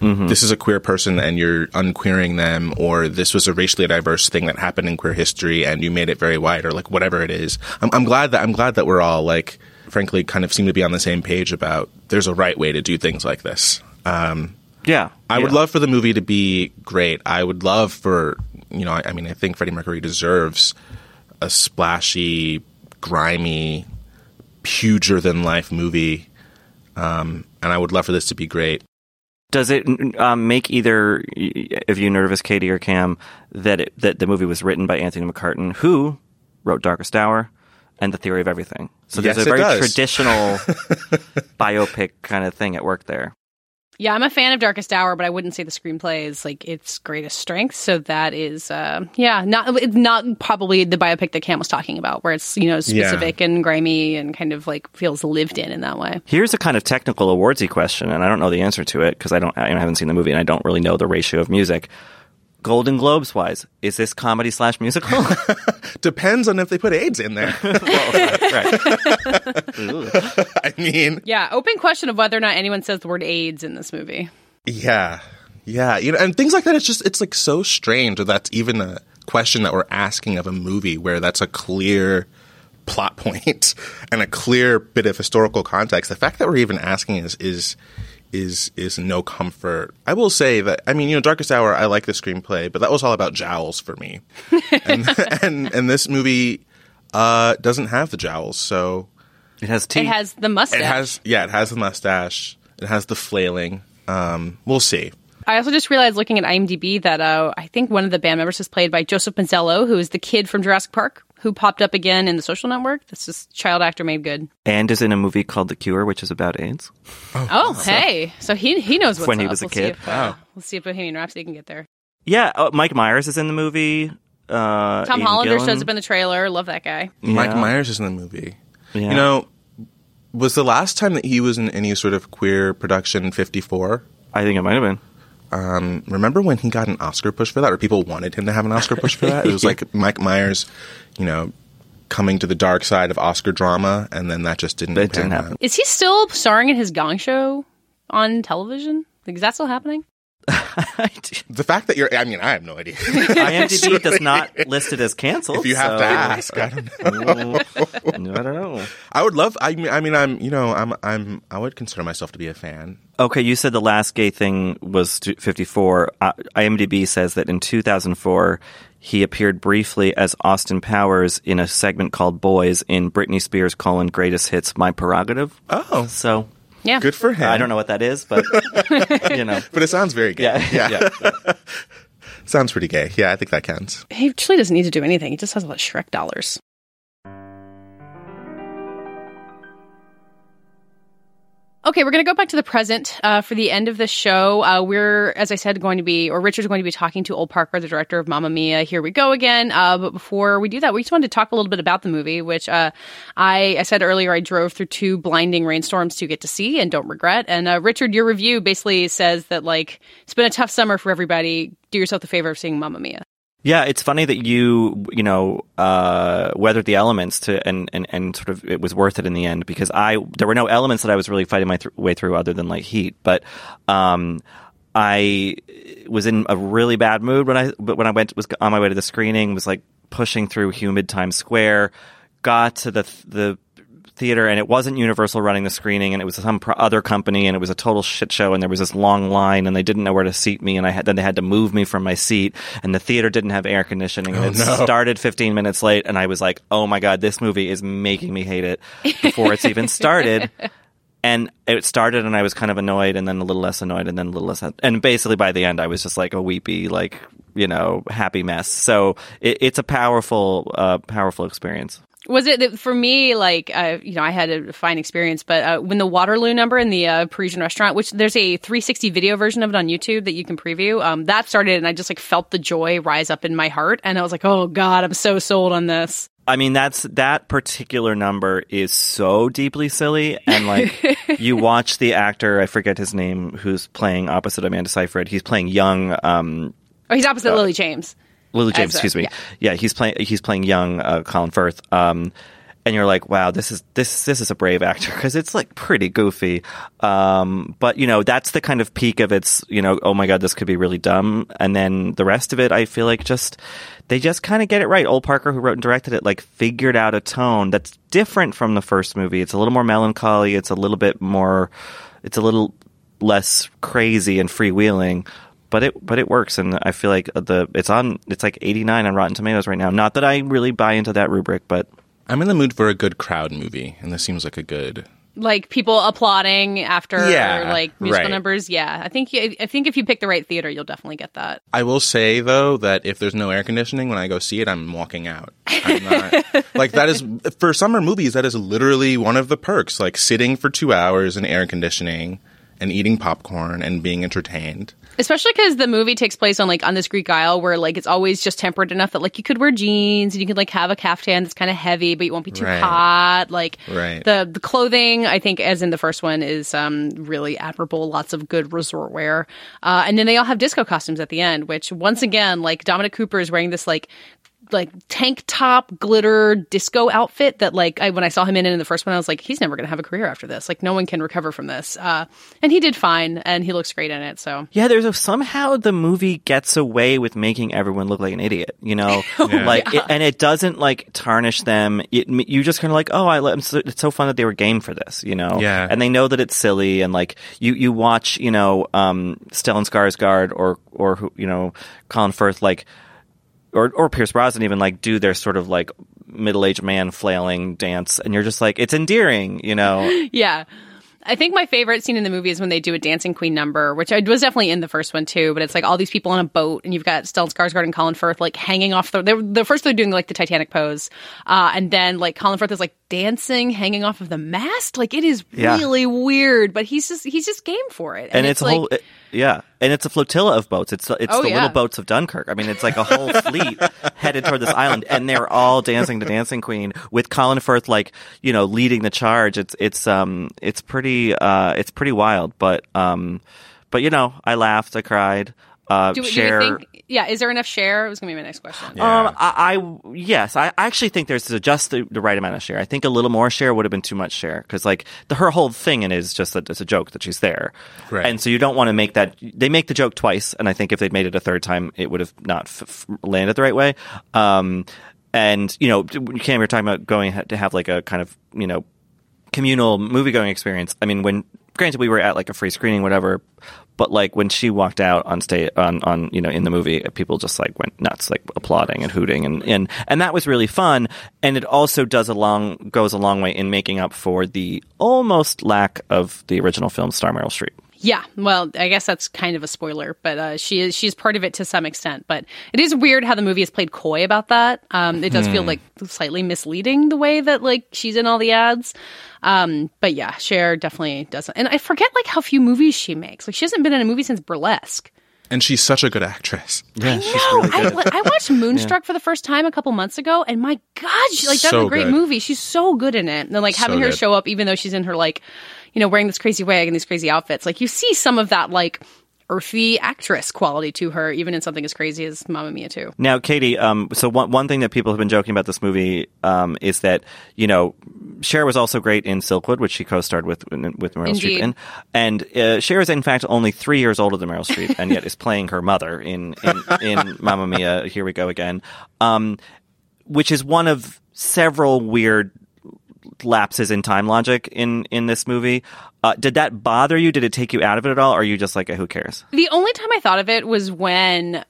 mm-hmm. this is a queer person and you're unqueering them, or this was a racially diverse thing that happened in queer history and you made it very wide, or like whatever it is. I'm glad that we're all, like, frankly, kind of seem to be on the same page about there's a right way to do things like this. I would love for the movie to be great. I would love for, you know, I mean, I think Freddie Mercury deserves a splashy, grimy, huger than life movie, and I would love for this to be great. Does it make either of you nervous, Katie or Cam, that the movie was written by Anthony McCartan, who wrote Darkest Hour and The Theory of Everything? So there's a very traditional biopic kind of thing at work there. Yeah, I'm a fan of Darkest Hour, but I wouldn't say the screenplay is like its greatest strength. So that is, not probably the biopic that Cam was talking about, where it's, you know, specific and grimy and kind of like feels lived in that way. Here's a kind of technical awardsy question, and I don't know the answer to it because I haven't seen the movie and I don't really know the ratio of music. Golden Globes wise, is this comedy/musical? Depends on if they put AIDS in there. I mean, yeah, open question of whether or not anyone says the word AIDS in this movie. Yeah, you know, and things like that. It's just, it's like so strange that that's even a question that we're asking of a movie where that's a clear plot point and a clear bit of historical context. The fact that we're even asking is no comfort. I will say that, I mean, you know, Darkest Hour, I like the screenplay, but that was all about jowls for me. and this movie doesn't have the jowls, so... It has teeth. It has the mustache. It has the mustache. It has the flailing. We'll see. I also just realized, looking at IMDb, that I think one of the band members is played by Joseph Mazzello, who is the kid from Jurassic Park, who popped up again in The Social Network. That's just child actor made good. And is in a movie called The Cure, which is about AIDS. Oh, hey. So he knows what's up. When he was a kid. Wow. We'll see if Bohemian Rhapsody can get there. Yeah. Oh, Mike Myers is in the movie. Tom Ian Hollander Gillen shows up in the trailer. Love that guy. Yeah. Mike Myers is in the movie. Yeah. You know, was the last time that he was in any sort of queer production 54? I think it might have been. Remember when he got an Oscar push for that, or people wanted him to have an Oscar push for that? It was like Mike Myers, you know, coming to the dark side of Oscar drama, and then that just didn't happen. Is he still starring in his Gong Show on television? Like, is that still happening? The fact that you're, I mean, I have no idea. IMDb does not list it as canceled. If you have to ask, I don't know. I don't know. I would love. I mean, I'm. I would consider myself to be a fan. Okay, you said the last gay thing was 54. IMDb says that in 2004 he appeared briefly as Austin Powers in a segment called "Boys" in Britney Spears' Greatest Hits: My Prerogative. Oh, so Yeah. Good for him. I don't know what that is, but, you know. But it sounds very gay. Yeah. Sounds pretty gay. Yeah, I think that counts. He actually doesn't need to do anything. He just has a lot of Shrek dollars. Okay, we're going to go back to the present for the end of the show. We're, as I said, Richard's going to be talking to Ol Parker, the director of Mamma Mia, Here We Go Again. But before we do that, we just wanted to talk a little bit about the movie, which I said earlier I drove through 2 blinding rainstorms to get to see and don't regret. And Richard, your review basically says that, like, it's been a tough summer for everybody. Do yourself the favor of seeing Mamma Mia. Yeah, it's funny that you weathered the elements and sort of it was worth it in the end, because there were no elements that I was really fighting my way through other than like heat, but I was in a really bad mood when I was on my way to the screening, was like pushing through humid Times Square, got to the theater, and it wasn't Universal running the screening, and it was some other company, and it was a total shit show, and there was this long line, and they didn't know where to seat me, and they had to move me from my seat, and the theater didn't have air conditioning, and started 15 minutes late, and I was like, oh my god, this movie is making me hate it before it's even started. And it started, and I was kind of annoyed, and then a little less annoyed, and then a little less, and basically by the end I was just like a weepy, like, you know, happy mess. So it's a powerful experience. Was it, for me, like, I had a fine experience, but when the Waterloo number in the Parisian restaurant, which there's a 360 video version of it on YouTube that you can preview, that started, and I just, like, felt the joy rise up in my heart, and I was like, oh god, I'm so sold on this. I mean, that particular number is so deeply silly, and, like, you watch the actor, I forget his name, who's playing opposite Amanda Seyfried, he's playing young... he's opposite Lily James. Lily James, excuse me. Yeah, he's playing young Colin Firth, and you're like, wow, this is a brave actor, because it's like pretty goofy, but you know, that's the kind of peak of its, you know, oh my god, this could be really dumb, and then the rest of it, I feel like they just kind of get it right. Ol Parker, who wrote and directed it, like figured out a tone that's different from the first movie. It's a little more melancholy. It's a little less crazy and freewheeling. But it works, and I feel like it's like 89 on Rotten Tomatoes right now. Not that I really buy into that rubric, but I'm in the mood for a good crowd movie, and this seems like a good, like, people applauding after like musical numbers. Yeah, I think if you pick the right theater, you'll definitely get that. I will say though that if there's no air conditioning when I go see it, I'm walking out. I'm not, like, that is, for summer movies, that is literally one of the perks, like sitting for 2 hours in air conditioning and eating popcorn and being entertained. Especially because the movie takes place on this Greek isle where, like, it's always just temperate enough that, like, you could wear jeans and you could, like, have a caftan that's kind of heavy, but you won't be too hot. Like, the clothing, I think, as in the first one, is really admirable. Lots of good resort wear. And then they all have disco costumes at the end, which, once again, like, Dominic Cooper is wearing this, like tank top glitter disco outfit that, like, when I saw him in the first one, I was like, he's never gonna have a career after this, like, no one can recover from this, and he did fine, and he looks great in it. So yeah, somehow the movie gets away with making everyone look like an idiot, you know. It doesn't, like, tarnish them. You just kind of like, it's so fun that they were game for this, you know. Yeah, and they know that it's silly, and, like, you watch, you know, Stellan Skarsgård or who, you know, Colin Firth, like, Or Pierce Brosnan even, like, do their sort of, like, middle-aged man flailing dance, and you're just like, it's endearing, you know? Yeah. I think my favorite scene in the movie is when they do a Dancing Queen number, which I was definitely in the first one, too, but it's, like, all these people on a boat, and you've got Stellan Skarsgård and Colin Firth, like, hanging off they're doing, like, the Titanic pose, and then, like, Colin Firth is, like, dancing, hanging off of the mast. Like, it is really weird, but he's just game for it. And it's like... And it's a flotilla of boats. It's the little boats of Dunkirk. I mean, it's like a whole fleet headed toward this island, and they're all dancing to Dancing Queen with Colin Firth, like, you know, leading the charge. It's pretty wild, but you know, I laughed, I cried. Is there enough Cher? It was gonna be my next question. Yeah. I actually think there's just the right amount of Cher. I think a little more Cher would have been too much Cher, because, like, her whole thing in it is just that it's a joke that she's there, right? And so you don't want to make that. They make the joke twice, and I think if they'd made it a third time, it would have not landed the right way. And you know, Cam, you're talking about going to have, like, a kind of, you know, communal movie going experience. I mean, when granted we were at like a free screening, whatever, but like when she walked out on stage on you know in the movie, people just like went nuts, like applauding and hooting, and that was really fun. And it also goes a long way in making up for the almost lack of the original film star Meryl Streep. Yeah, well, I guess that's kind of a spoiler, but she's part of it to some extent. But it is weird how the movie is played coy about that. It does feel like slightly misleading the way that like she's in all the ads. But yeah, Cher definitely doesn't. And I forget like how few movies she makes. Like she hasn't been in a movie since Burlesque. And she's such a good actress. Yeah, she's really good. I watched Moonstruck for the first time a couple months ago, and my God, she, like that's so a great movie. She's so good in it. And then like having her show up, even though she's in her like, you know, wearing this crazy wig and these crazy outfits. Like, you see some of that, like, earthy actress quality to her, even in something as crazy as Mamma Mia 2. Now, Katie, so one thing that people have been joking about this movie is that, you know, Cher was also great in Silkwood, which she co-starred with Meryl Streep in. And Cher is, in fact, only 3 years older than Meryl Streep, and yet is playing her mother in Mamma Mia, Here We Go Again, which is one of several weird lapses in time logic in this movie. Did that bother you? Did it take you out of it at all? Or are you just like, who cares? The only time I thought of it was when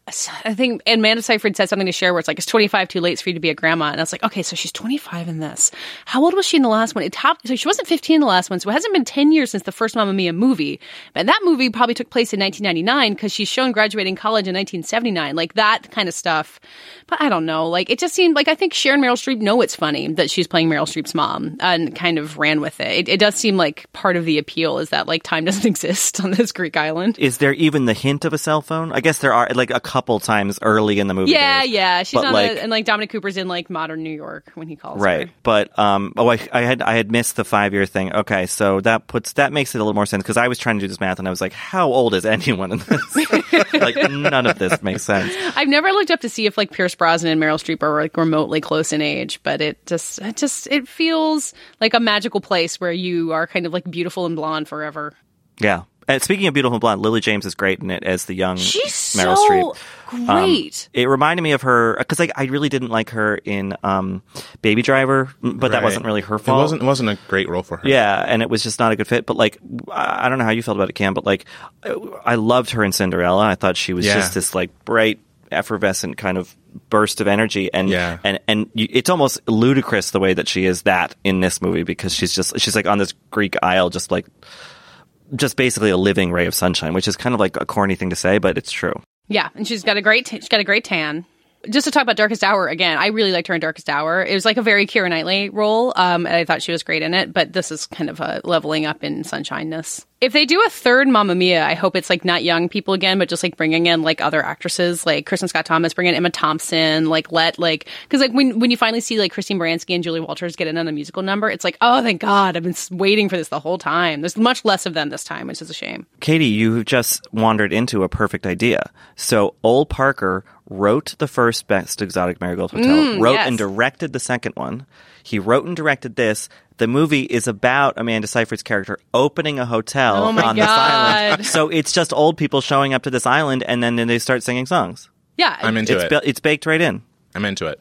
I think Amanda Seyfried said something to Cher where it's like, it's 25 too late for you to be a grandma. And I was like, okay, so she's 25 in this. How old was she in the last one? So she wasn't 15 in the last one. So it hasn't been 10 years since the first Mamma Mia movie. But that movie probably took place in 1999 because she's shown graduating college in 1979. Like that kind of stuff. But I don't know. Like it just seemed like I think Cher and Meryl Streep know it's funny that she's playing Meryl Streep's mom and kind of ran with it. It does seem like part of the appeal is that like time doesn't exist on this Greek island. Is there even the hint of a cell phone? I guess there are like a couple times early in the movie. Yeah. She's on like, and like Dominic Cooper's in like modern New York when he calls her. Right. But I had missed the 5 year thing. Okay, so that makes it a little more sense because I was trying to do this math and I was like, how old is anyone in this? Like none of this makes sense. I've never looked up to see if like Pierce Brosnan and Meryl Streep are like remotely close in age, but it feels like a magical place where you are kind of like beautiful and blonde forever. Yeah. And speaking of beautiful and blonde, Lily James is great in it as the young Meryl Streep. She's so great. It reminded me of her because like I really didn't like her in Baby Driver, but that wasn't really her fault. It wasn't a great role for her. Yeah, and it was just not a good fit. But like I don't know how you felt about it, Cam, but like I loved her in Cinderella. I thought she was just this like bright, effervescent kind of burst of energy and it's almost ludicrous the way that she is that in this movie because she's like on this Greek isle just basically a living ray of sunshine, which is kind of like a corny thing to say, but it's true. Yeah, and she's got a great tan. Just to talk about Darkest Hour again, I really liked her in Darkest Hour. It was like a very Keira Knightley role, and I thought she was great in it, but this is kind of a leveling up in sunshineness. If they do a third Mamma Mia, I hope it's like not young people again, but just like bringing in like other actresses, like Kristen Scott Thomas, bring in Emma Thompson, like because like when you finally see like Christine Baranski and Julie Walters get in on a musical number, it's like, oh, thank God, I've been waiting for this the whole time. There's much less of them this time, which is a shame. Katie, you've just wandered into a perfect idea. So Ole Parker wrote the first Best Exotic Marigold Hotel, and directed the second one. He wrote and directed this. The movie is about Amanda Seyfried's character opening a hotel this island. So it's just old people showing up to this island, and then they start singing songs. Yeah. I'm into it. It's baked right in. I'm into it.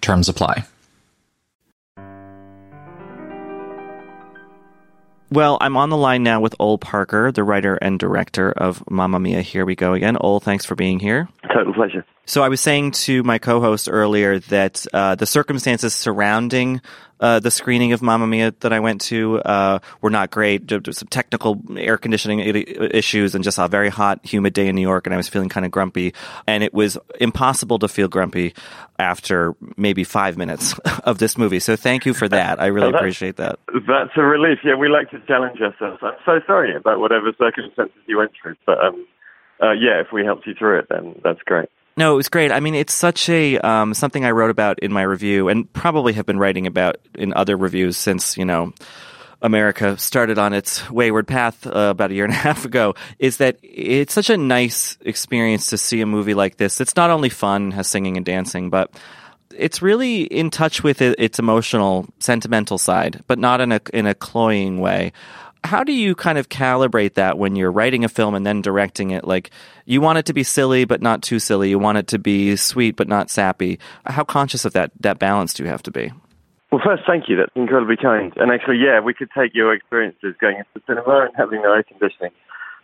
Terms apply. Well, I'm on the line now with Ole Parker, the writer and director of Mamma Mia, Here We Go Again. Ole, thanks for being here. Total pleasure. So I was saying to my co-host earlier that the circumstances surrounding the screening of Mamma Mia that I went to were not great. There was some technical air conditioning issues and just a very hot, humid day in New York, and I was feeling kind of grumpy. And it was impossible to feel grumpy after maybe 5 minutes of this movie. So thank you for that. I really appreciate that. That's a relief. Yeah, we like to challenge ourselves. I'm so sorry about whatever circumstances you went through. But yeah, if we helped you through it, then that's great. No, it was great. I mean, it's such a something I wrote about in my review and probably have been writing about in other reviews since, you know, America started on its wayward path about a year and a half ago, is that it's such a nice experience to see a movie like this. It's not only fun, has singing and dancing, but it's really in touch with its emotional, sentimental side, but not in a cloying way. How do you kind of calibrate that when you're writing a film and then directing it? Like, you want it to be silly, but not too silly. You want it to be sweet, but not sappy. How conscious of that balance do you have to be? Well, first, thank you. That's incredibly kind. And actually, yeah, we could take your experiences going into the cinema and having no air conditioning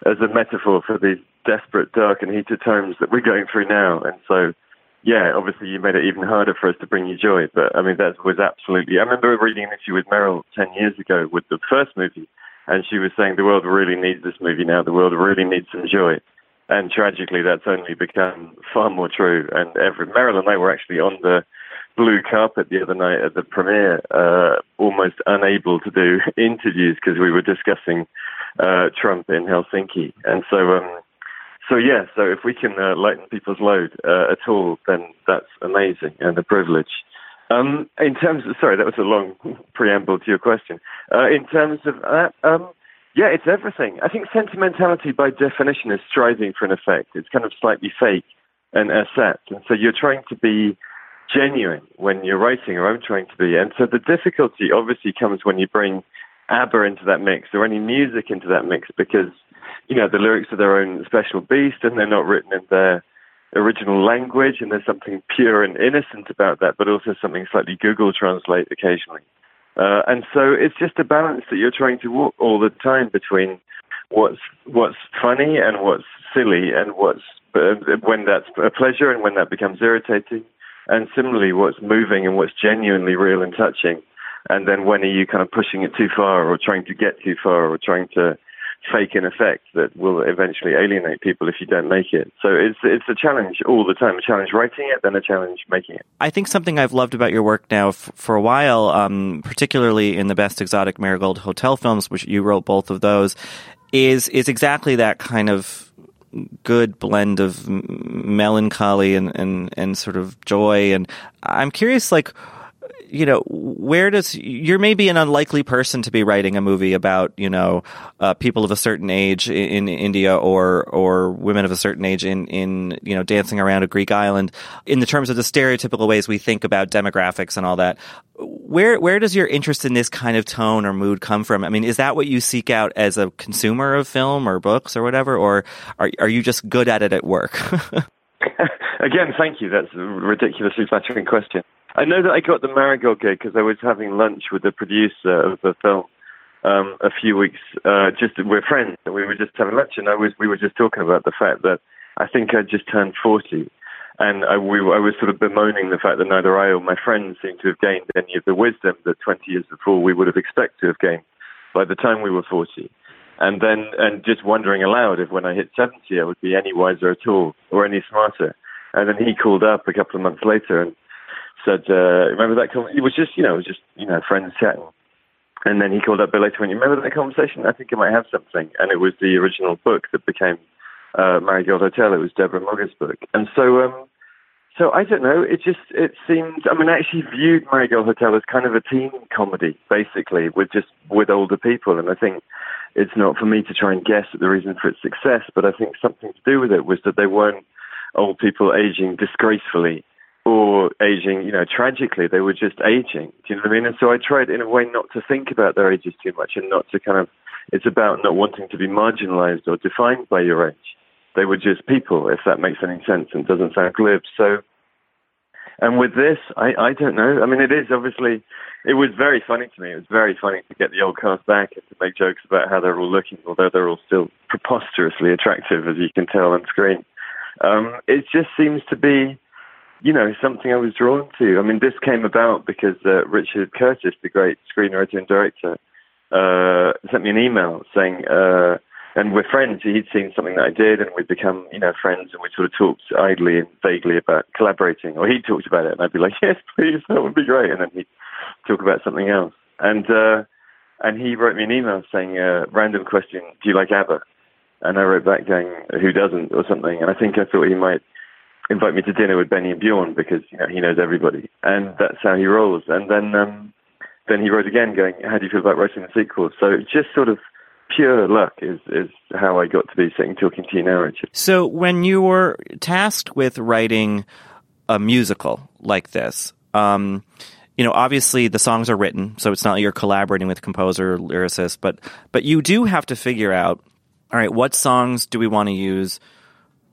as a metaphor for these desperate, dark, and heated times that we're going through now. And so, yeah, obviously you made it even harder for us to bring you joy. But, I mean, that was absolutely... I remember reading an issue with Meryl 10 years ago with the first movie, and she was saying, the world really needs this movie now. The world really needs some joy. And tragically, that's only become far more true. And Meryl and I were actually on the blue carpet the other night at the premiere, almost unable to do interviews because we were discussing Trump in Helsinki. And so if we can lighten people's load at all, then that's amazing and a privilege. In terms of, sorry, that was a long preamble to your question. In terms of that, yeah, it's everything. I think sentimentality by definition is striving for an effect. It's kind of slightly fake and accept. And so you're trying to be genuine when you're writing, or I'm trying to be. And so the difficulty obviously comes when you bring ABBA into that mix or any music into that mix because, you know, the lyrics are their own special beast and they're not written in their original language, and there's something pure and innocent about that, but also something slightly Google Translate occasionally. And so it's just a balance that you're trying to walk all the time between what's funny and what's silly, and what's when that's a pleasure and when that becomes irritating, and similarly what's moving and what's genuinely real and touching, and then when are you kind of pushing it too far or trying to get too far or trying to fake an effect that will eventually alienate people if you don't make it. So it's a challenge all the time, a challenge writing it, then a challenge making it. I think something I've loved about your work now for a while, particularly in the Best Exotic Marigold Hotel films, which you wrote both of those, is exactly that kind of good blend of melancholy and sort of joy. And I'm curious, like, you know, you're maybe an unlikely person to be writing a movie about, you know, people of a certain age in India or women of a certain age in, you know, dancing around a Greek island in the terms of the stereotypical ways we think about demographics and all that. Where does your interest in this kind of tone or mood come from? I mean, is that what you seek out as a consumer of film or books or whatever? Or are you just good at it at work? Again, thank you. That's a ridiculously flattering question. I know that I got the Marigold gig because I was having lunch with the producer of the film a few weeks. We're friends, and we were just having lunch, and we were just talking about the fact that I think I just turned 40, and I was sort of bemoaning the fact that neither I or my friends seemed to have gained any of the wisdom that 20 years before we would have expected to have gained by the time we were 40, and just wondering aloud if when I hit 70 I would be any wiser at all or any smarter. And then he called up a couple of months later and said, remember that conversation? It was just friends chatting. And then he called up a bit later and went, you remember that conversation? I think I might have something. And it was the original book that became Marigold Hotel. It was Deborah Mogger's book. And so I don't know. It seemed, I mean, I actually viewed Marigold Hotel as kind of a teen comedy, basically, with older people. And I think it's not for me to try and guess at the reason for its success, but I think something to do with it was that they weren't old people aging disgracefully or aging, you know, tragically. They were just aging. Do you know what I mean? And so I tried in a way not to think about their ages too much and not to kind of, it's about not wanting to be marginalized or defined by your age. They were just people, if that makes any sense and doesn't sound glib. So, and with this, I don't know. I mean, it is obviously, it was very funny to me. It was very funny to get the old cast back and to make jokes about how they're all looking, although they're all still preposterously attractive, as you can tell on screen. It just seems to be, you know, something I was drawn to. I mean, this came about because Richard Curtis, the great screenwriter and director, sent me an email saying, and we're friends. He'd seen something that I did, and we'd become, you know, friends, and we sort of talked idly and vaguely about collaborating. Or he'd talked about it, and I'd be like, yes, please, that would be great. And then he'd talk about something else. And he wrote me an email saying, random question, do you like ABBA? And I wrote back going, who doesn't, or something. And I think I thought he might invite me to dinner with Benny and Bjorn because, you know, he knows everybody. And that's how he rolls. And then he wrote again going, how do you feel about writing the sequel? So it's just sort of pure luck is how I got to be sitting talking to you now, Richard. So when you were tasked with writing a musical like this, you know, obviously the songs are written, so it's not like you're collaborating with composer or lyricist, but you do have to figure out, all right, what songs do we want to use?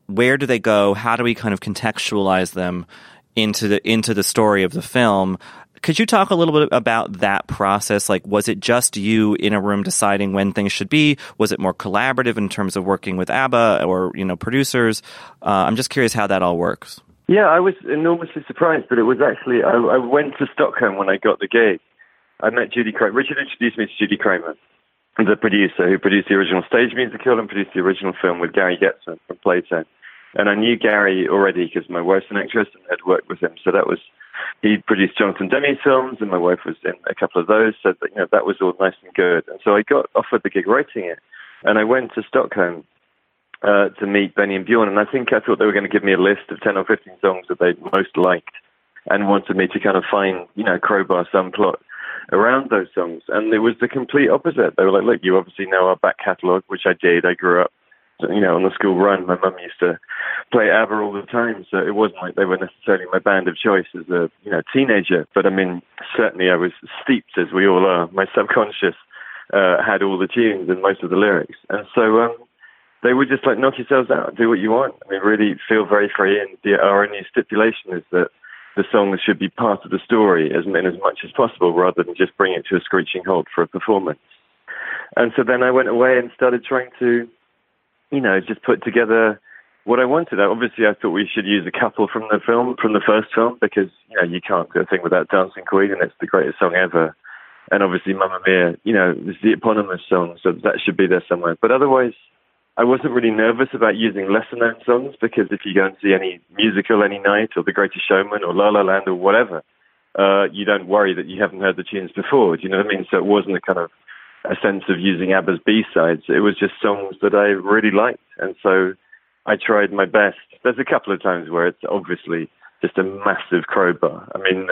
Where do they go? How do we kind of contextualize them into the story of the film? Could you talk a little bit about that process? Like, was it just you in a room deciding when things should be? Was it more collaborative in terms of working with ABBA or, you know, producers? I'm just curious how that all works. Yeah, I was enormously surprised, but it was actually, I went to Stockholm when I got the gig. I met Judy Kramer. Richard introduced me to Judy Kramer, the producer who produced the original stage musical and produced the original film with Gary Getsman from Playtime. And I knew Gary already because my wife's an actress and had worked with him. So that was, he produced Jonathan Demme's films and my wife was in a couple of those. So that, you know, that was all nice and good. And so I got offered the gig writing it. And I went to Stockholm to meet Benny and Bjorn. And I thought they were going to give me a list of 10 or 15 songs that they most liked and wanted me to kind of find, you know, crowbar some plot around those songs. And it was the complete opposite. They were like, look, you obviously know our back catalogue, which I did. I grew up, you know, on the school run. My mum used to play ABBA all the time, so it wasn't like they were necessarily my band of choice as a, you know, teenager. But I mean, certainly I was steeped, as we all are. My subconscious had all the tunes and most of the lyrics. And so they were just like, knock yourselves out, do what you want. I mean, really feel very free. And our only stipulation is that the songs should be part of the story as much as possible rather than just bring it to a screeching halt for a performance. And so then I went away and started trying to, you know, just put together what I wanted. Obviously, I thought we should use a couple from the film, from the first film, because, you know, you can't do a thing without Dancing Queen, and it's the greatest song ever. And obviously, Mamma Mia, you know, is the eponymous song, so that should be there somewhere. But otherwise, I wasn't really nervous about using lesser-known songs, because if you go and see any musical any night, or The Greatest Showman, or La La Land, or whatever, you don't worry that you haven't heard the tunes before. Do you know what I mean? So it wasn't a sense of using ABBA's B-sides. It was just songs that I really liked. And so I tried my best. There's a couple of times where it's obviously just a massive crowbar. I mean,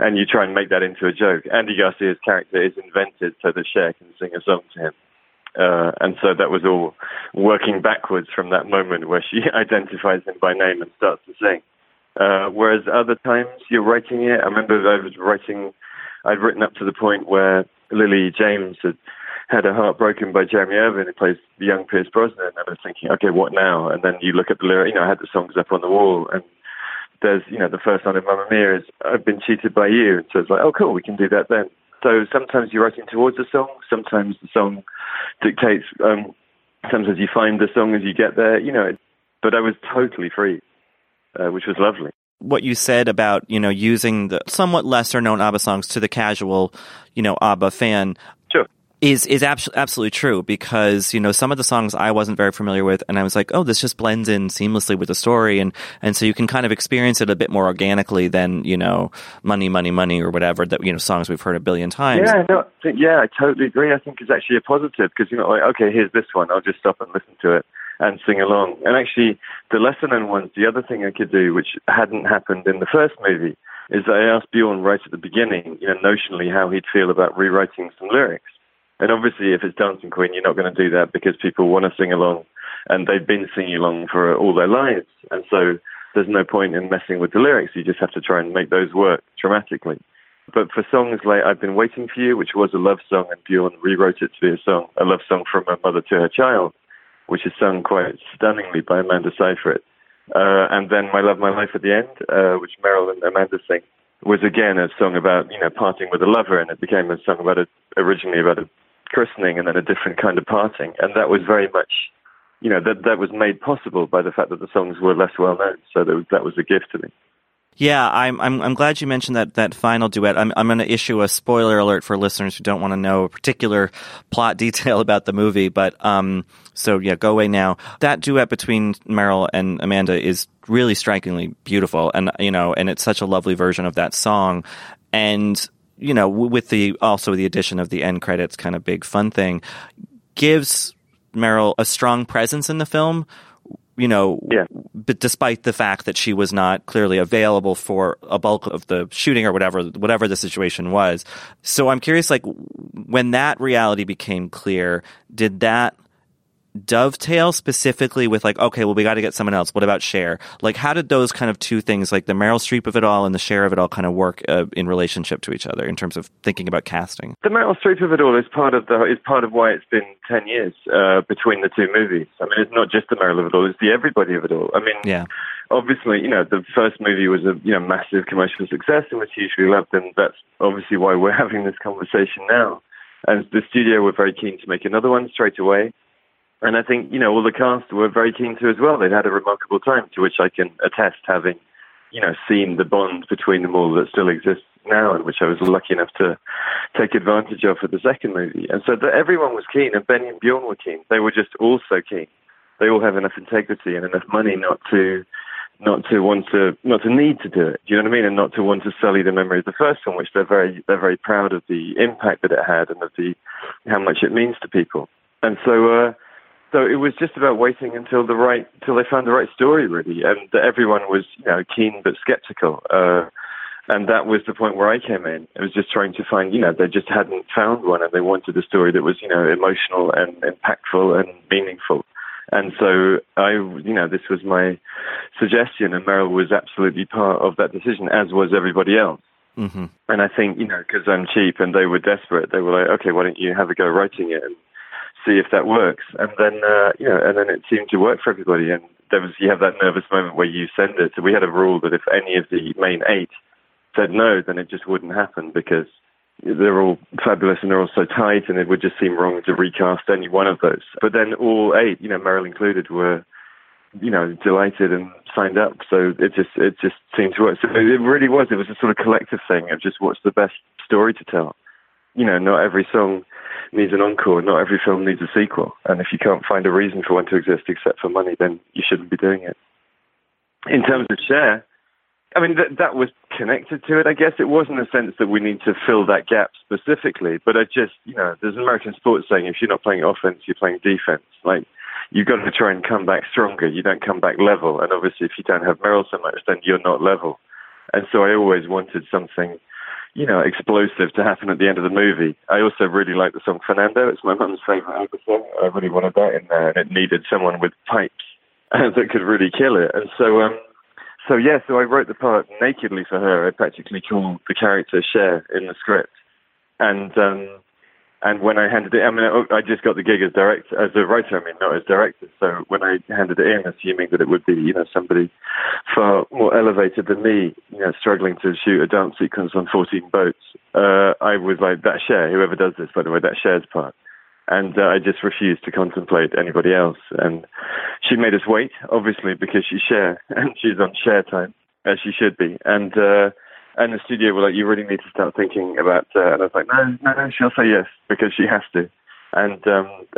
and you try and make that into a joke. Andy Garcia's character is invented so that Cher can sing a song to him. And so that was all working backwards from that moment where she identifies him by name and starts to sing. Whereas other times you're writing it. I remember I'd written up to the point where Lily James had her heart broken by Jeremy Irvine, who plays the young Pierce Brosnan, and I was thinking, okay, what now? And then you look at the lyrics, you know, I had the songs up on the wall, and there's, you know, the first line of Mamma Mia is, I've been cheated by you. So it's like, oh, cool, we can do that then. So sometimes you're writing towards a song, sometimes the song dictates, sometimes you find the song as you get there, you know, but I was totally free, which was lovely. What you said about, you know, using the somewhat lesser known ABBA songs to the casual, you know, ABBA fan, sure, is absolutely true, because, you know, some of the songs I wasn't very familiar with, and I was like, oh, this just blends in seamlessly with the story, and so you can kind of experience it a bit more organically than, you know, Money, Money, Money or whatever, that, you know, songs we've heard a billion times. Yeah, I totally agree. I think it's actually a positive, because, you know, like, okay, here's this one, I'll just stop and listen to it and sing along. And actually, the lesser-known ones, the other thing I could do, which hadn't happened in the first movie, is that I asked Bjorn right at the beginning, you know, notionally how he'd feel about rewriting some lyrics. And obviously, if it's Dancing Queen, you're not going to do that because people want to sing along and they've been singing along for all their lives. And so there's no point in messing with the lyrics. You just have to try and make those work dramatically. But for songs like I've Been Waiting for You, which was a love song, and Bjorn rewrote it to be a love song from a mother to her child, which is sung quite stunningly by Amanda Seyfried. And then My Love, My Life at the End, which Meryl and Amanda sing, was again a song about, you know, parting with a lover, and it became a song about originally about a christening and then a different kind of parting. And that was very much, you know, that was made possible by the fact that the songs were less well known. So that was a gift to me. Yeah, I'm glad you mentioned that final duet. I'm going to issue a spoiler alert for listeners who don't want to know a particular plot detail about the movie, but so yeah, go away now. That duet between Meryl and Amanda is really strikingly beautiful, and you know, and it's such a lovely version of that song, and you know, with the addition of the end credits, kind of big fun thing, gives Meryl a strong presence in the film. You know, yeah. But despite the fact that she was not clearly available for a bulk of the shooting or whatever the situation was. So I'm curious, like, when that reality became clear, did that dovetail specifically with, like, okay, well, we got to get someone else. What about Cher? Like, how did those kind of two things, like the Meryl Streep of it all and the Cher of it all, kind of work in relationship to each other in terms of thinking about casting? The Meryl Streep of it all is part of why it's been 10 years between the two movies. I mean, it's not just the Meryl of it all; it's the everybody of it all. I mean, yeah. Obviously, you know, the first movie was a massive commercial success and was hugely loved, and that's obviously why we're having this conversation now. And the studio were very keen to make another one straight away. And I think, you know, all the cast were very keen to as well. They'd had a remarkable time, to which I can attest, having, you know, seen the bond between them all that still exists now, and which I was lucky enough to take advantage of for the second movie. And so everyone was keen, and Benny and Bjorn were keen. They were just all so keen. They all have enough integrity and enough money not to need to do it. Do you know what I mean? And not to want to sully the memory of the first one, which they're very proud of the impact that it had and of how much it means to people. And so it was just about waiting till they found the right story, really, and everyone was, you know, keen but skeptical, and that was the point where I came in. It was just trying to find, you know, they just hadn't found one, and they wanted a story that was, you know, emotional and impactful and meaningful. And so I, you know, this was my suggestion, and Meryl was absolutely part of that decision, as was everybody else. Mm-hmm. And I think, you know, because I'm cheap and they were desperate, they were like, okay, why don't you have a go writing it and see if that works. And then, you know, and then it seemed to work for everybody. And there was, you have that nervous moment where you send it. So we had a rule that if any of the main eight said no, then it just wouldn't happen, because they're all fabulous and they're all so tight, and it would just seem wrong to recast any one of those. But then all eight, you know, Meryl included, were, you know, delighted and signed up. So it just seemed to work. So it really was. It was a sort of collective thing of just what's the best story to tell. You know, not every song needs an encore, not every film needs a sequel. And if you can't find a reason for one to exist except for money, then you shouldn't be doing it. In terms of Cher, I mean, that was connected to it, I guess. It wasn't a sense that we need to fill that gap specifically, but I just, you know, there's an American sports saying, if you're not playing offense, you're playing defense. Like, you've got to try and come back stronger. You don't come back level. And obviously, if you don't have Meryl so much, then you're not level. And so I always wanted something, you know, explosive to happen at the end of the movie. I also really like the song Fernando. It's my mum's favourite ABBA song. I really wanted that in there, and it needed someone with pipes that could really kill it. And so I wrote the part nakedly for her. I practically called the character Cher in the script. And when I handed it, I mean, I just got the gig as a writer, I mean, not as director. So when I handed it in, assuming that it would be, you know, somebody far more elevated than me, you know, struggling to shoot a dance sequence on 14 boats, I was like, that Cher, whoever does this, by the way, that Cher's part. And I just refused to contemplate anybody else. And she made us wait, obviously, because she's Cher, and she's on Cher time, as she should be. And the studio were like, you really need to start thinking about... and I was like, no, she'll say yes, because she has to. And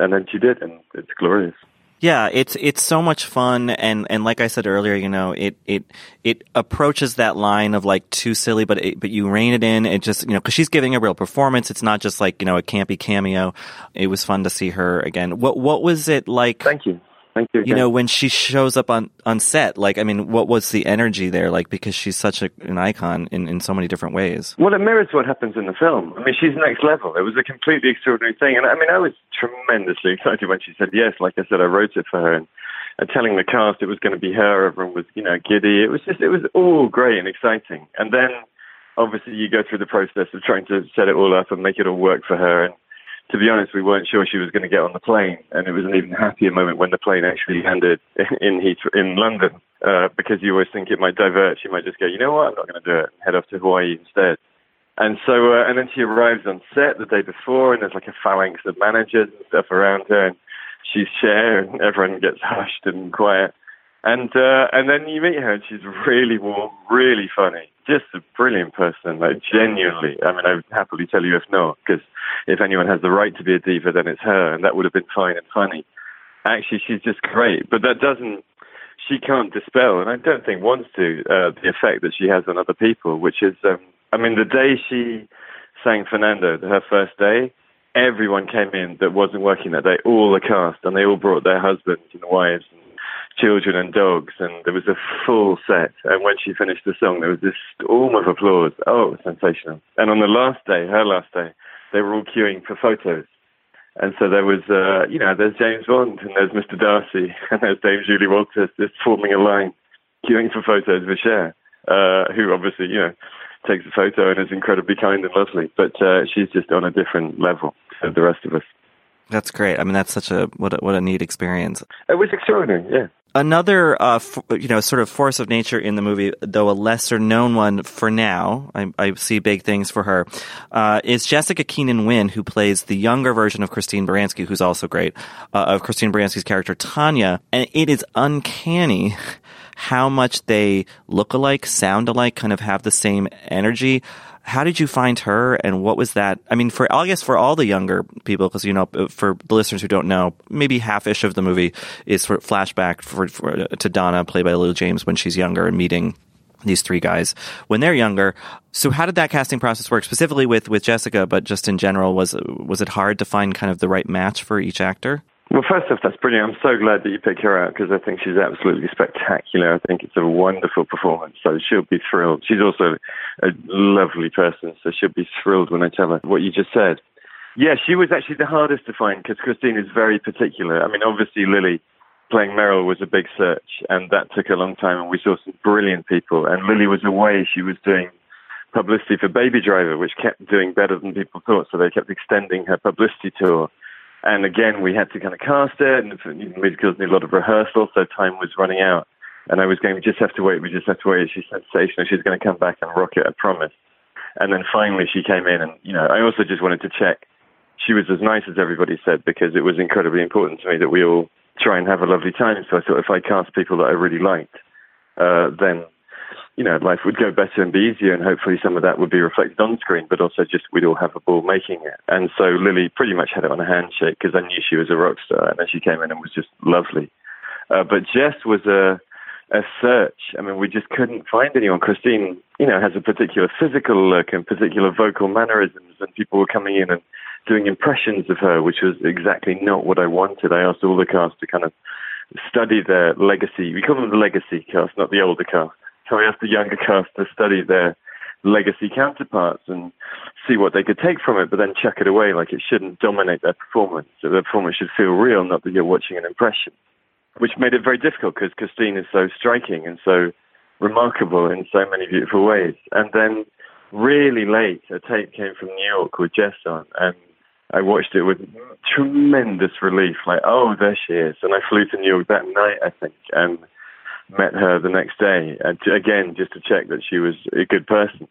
then she did, and it's glorious. Yeah, it's so much fun, and like I said earlier, you know, it approaches that line of, like, too silly, but you rein it in. It just, you know, because she's giving a real performance. It's not just, like, you know, a campy cameo. It was fun to see her again. What was it like... Thank you. Thank you. Again. You know, when she shows up on set, like, I mean, what was the energy there? Like, because she's such an icon in so many different ways. Well, it mirrors what happens in the film. I mean, she's next level. It was a completely extraordinary thing. And I mean, I was tremendously excited when she said yes. Like I said, I wrote it for her. And telling the cast it was going to be her, everyone was, you know, giddy. It was just, it was all great and exciting. And then, obviously, you go through the process of trying to set it all up and make it all work for her. And to be honest, we weren't sure she was going to get on the plane. And it was an even happier moment when the plane actually landed in London, because you always think it might divert. She might just go, you know what, I'm not going to do it, and head off to Hawaii instead. And so, and then she arrives on set the day before, and there's like a phalanx of managers and stuff around her. And she's Cher, and everyone gets hushed and quiet. And then you meet her, and she's really warm, really funny, just a brilliant person, like genuinely. I mean, I would happily tell you if not, because if anyone has the right to be a diva, then it's her, and that would have been fine and funny. Actually, she's just great, but that doesn't, she can't dispel, and I don't think wants to, the effect that she has on other people, which is, I mean, the day she sang Fernando, her first day, everyone came in that wasn't working that day, all the cast, and they all brought their husbands and wives and children and dogs, and there was a full set. And when she finished the song, there was this storm of applause. Oh, it was sensational. And on the last day, her last day, they were all queuing for photos. And so there was, you know, there's James Bond, and there's Mr. Darcy, and there's Dame Julie Walters just forming a line, queuing for photos with Cher, who obviously, you know, takes a photo and is incredibly kind and lovely. But she's just on a different level to the rest of us. That's great. I mean, that's such a what a neat experience. It was extraordinary, yeah. Another, you know, sort of force of nature in the movie, though a lesser-known one for now, I see big things for her, is Jessica Keenan-Wynn, who plays the younger version of Christine Baranski, who's also great, of Christine Baranski's character, Tonya. And it is uncanny how much they look alike, sound alike, kind of have the same energy. How did you find her, and what was that? I mean, for I guess for all the younger people, because, you know, for the listeners who don't know, maybe half-ish of the movie is for flashback to Donna, played by Lily James, when she's younger and meeting these three guys when they're younger. So how did that casting process work, specifically with Jessica, but just in general? Was it hard to find kind of the right match for each actor? Well, first off, that's brilliant. I'm so glad that you picked her out, because I think she's absolutely spectacular. I think it's a wonderful performance, so she'll be thrilled. She's also a lovely person, so she'll be thrilled when I tell her what you just said. Yeah, she was actually the hardest to find, because Christine is very particular. I mean, obviously, Lily playing Meryl was a big search, and that took a long time, and we saw some brilliant people. And Lily was away. She was doing publicity for Baby Driver, which kept doing better than people thought, so they kept extending her publicity tour. And again, we had to kind of cast it, and musicals need a lot of rehearsal, so time was running out. And I was going, we just have to wait. She's sensational. She's going to come back and rock it, I promise. And then finally she came in, and, you know, I also just wanted to check she was as nice as everybody said, because it was incredibly important to me that we all try and have a lovely time. So I thought if I cast people that I really liked, then, you know, life would go better and be easier, and hopefully some of that would be reflected on screen, but also just we'd all have a ball making it. And so Lily pretty much had it on a handshake, because I knew she was a rock star, and then she came in and was just lovely. But Jess was a search. I mean, we just couldn't find anyone. Christine, you know, has a particular physical look and particular vocal mannerisms, and people were coming in and doing impressions of her, which was exactly not what I wanted. I asked all the cast to kind of study their legacy. We call them the legacy cast, not the older cast. So I asked the younger cast to study their legacy counterparts and see what they could take from it, but then chuck it away. Like, it shouldn't dominate their performance. So their performance should feel real, not that you're watching an impression, which made it very difficult, because Christine is so striking and so remarkable in so many beautiful ways. And then really late, a tape came from New York with Jess on, and I watched it with tremendous relief. Like, oh, there she is. And I flew to New York that night, I think, and met her the next day, again, just to check that she was a good person.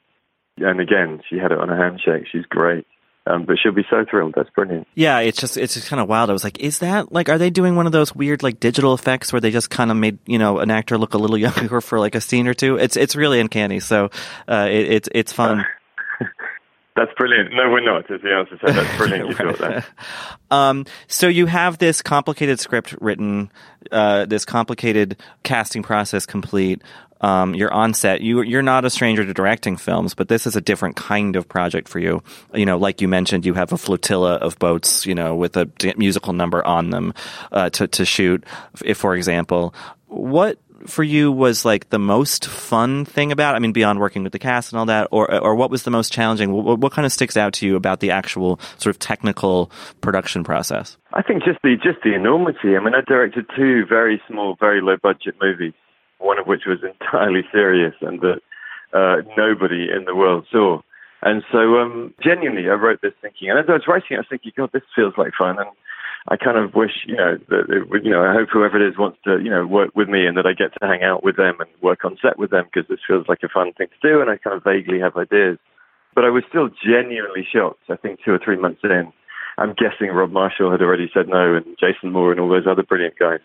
And again, she had it on a handshake. She's great. But she'll be so thrilled. That's brilliant. Yeah, it's just kind of wild. I was like, is that, like, are they doing one of those weird, like, digital effects where they just kind of made, you know, an actor look a little younger for, like, a scene or two? It's really uncanny. So it's fun. That's brilliant. No, we're not, is the answer to that. That's brilliant. You thought that. So you have this complicated script written, this complicated casting process complete. you're on set. You're not a stranger to directing films, but this is a different kind of project for you. You know, like you mentioned, you have a flotilla of boats, you know, with a musical number on them to shoot, if, for example. What for you was like the most fun thing about, I mean, beyond working with the cast and all that, or what was the most challenging? What kind of sticks out to you about the actual sort of technical production process? I think just the enormity. I mean, I directed two very small, very low budget movies, one of which was entirely serious and that nobody in the world saw. And so genuinely I wrote this thinking, and as I was writing it, I was thinking, God, this feels like fun. And I kind of wish, you know, that it, you know, I hope whoever it is wants to, you know, work with me and that I get to hang out with them and work on set with them, because this feels like a fun thing to do. And I kind of vaguely have ideas. But I was still genuinely shocked, I think, 2 or 3 months in. I'm guessing Rob Marshall had already said no, and Jason Moore and all those other brilliant guys.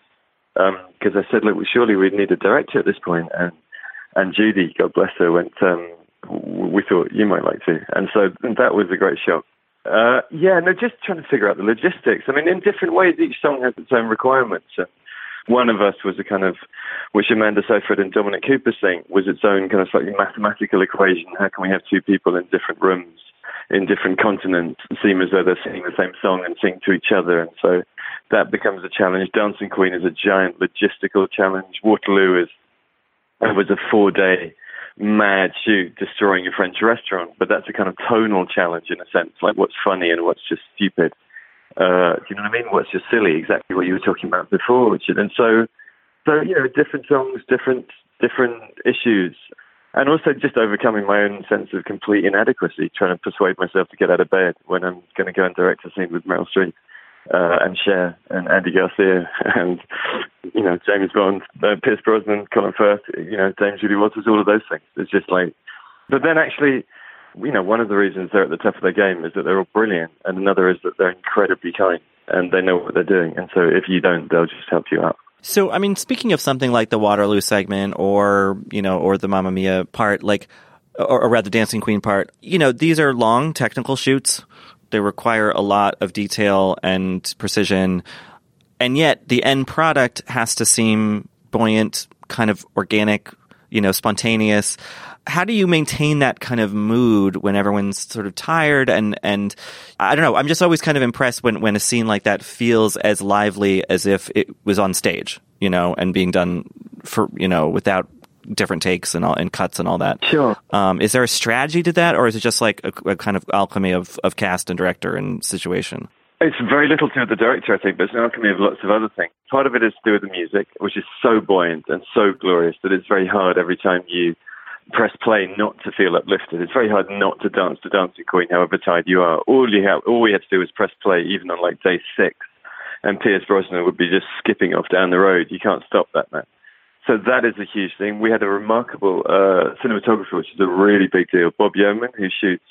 Because I said, look, surely we'd need a director at this point. And Judy, God bless her, went, we thought you might like to. And so that was a great shock. Just trying to figure out the logistics. I mean, in different ways, each song has its own requirements. One of us was a kind of, which Amanda Seyfried and Dominic Cooper sing, was its own kind of slightly mathematical equation. How can we have two people in different rooms, in different continents, seem as though they're singing the same song and sing to each other? And so that becomes a challenge. Dancing Queen is a giant logistical challenge. Waterloo was a 4-day mad shoot, destroying a French restaurant, but that's a kind of tonal challenge in a sense, like what's funny and what's just stupid. Do you know what I mean? What's just silly? Exactly what you were talking about before, Richard. And so you know, different songs, different issues, and also just overcoming my own sense of complete inadequacy, trying to persuade myself to get out of bed when I'm going to go and direct a scene with Meryl Streep and Cher and Andy Garcia and, you know, James Bond, Pierce Brosnan, Colin Firth, you know, Dame Julie Walters, all of those things. It's just like, but then actually, you know, one of the reasons they're at the top of their game is that they're all brilliant, and another is that they're incredibly kind and they know what they're doing. And so if you don't, they'll just help you out. So, I mean, speaking of something like the Waterloo segment or, you know, or the Mamma Mia part, like, or rather Dancing Queen part, you know, these are long technical shoots. They require a lot of detail and precision, and yet the end product has to seem buoyant, kind of organic, you know, spontaneous. How do you maintain that kind of mood when everyone's sort of tired? And I don't know, I'm just always kind of impressed when a scene like that feels as lively as if it was on stage, you know, and being done for, you know, without different takes and all, and cuts and all that. Sure. Is there a strategy to that, or is it just like a kind of alchemy of cast and director and situation? It's very little to do with the director, I think, but it's an alchemy of lots of other things. Part of it is to do with the music, which is so buoyant and so glorious that it's very hard every time you press play not to feel uplifted. It's very hard not to dance to Dancing Queen, however tired you are. All we had to do was press play, even on like day 6, and Pierce Brosnan would be just skipping off down the road. You can't stop that man. So that is a huge thing. We had a remarkable cinematographer, which is a really big deal, Bob Yeoman, who shoots.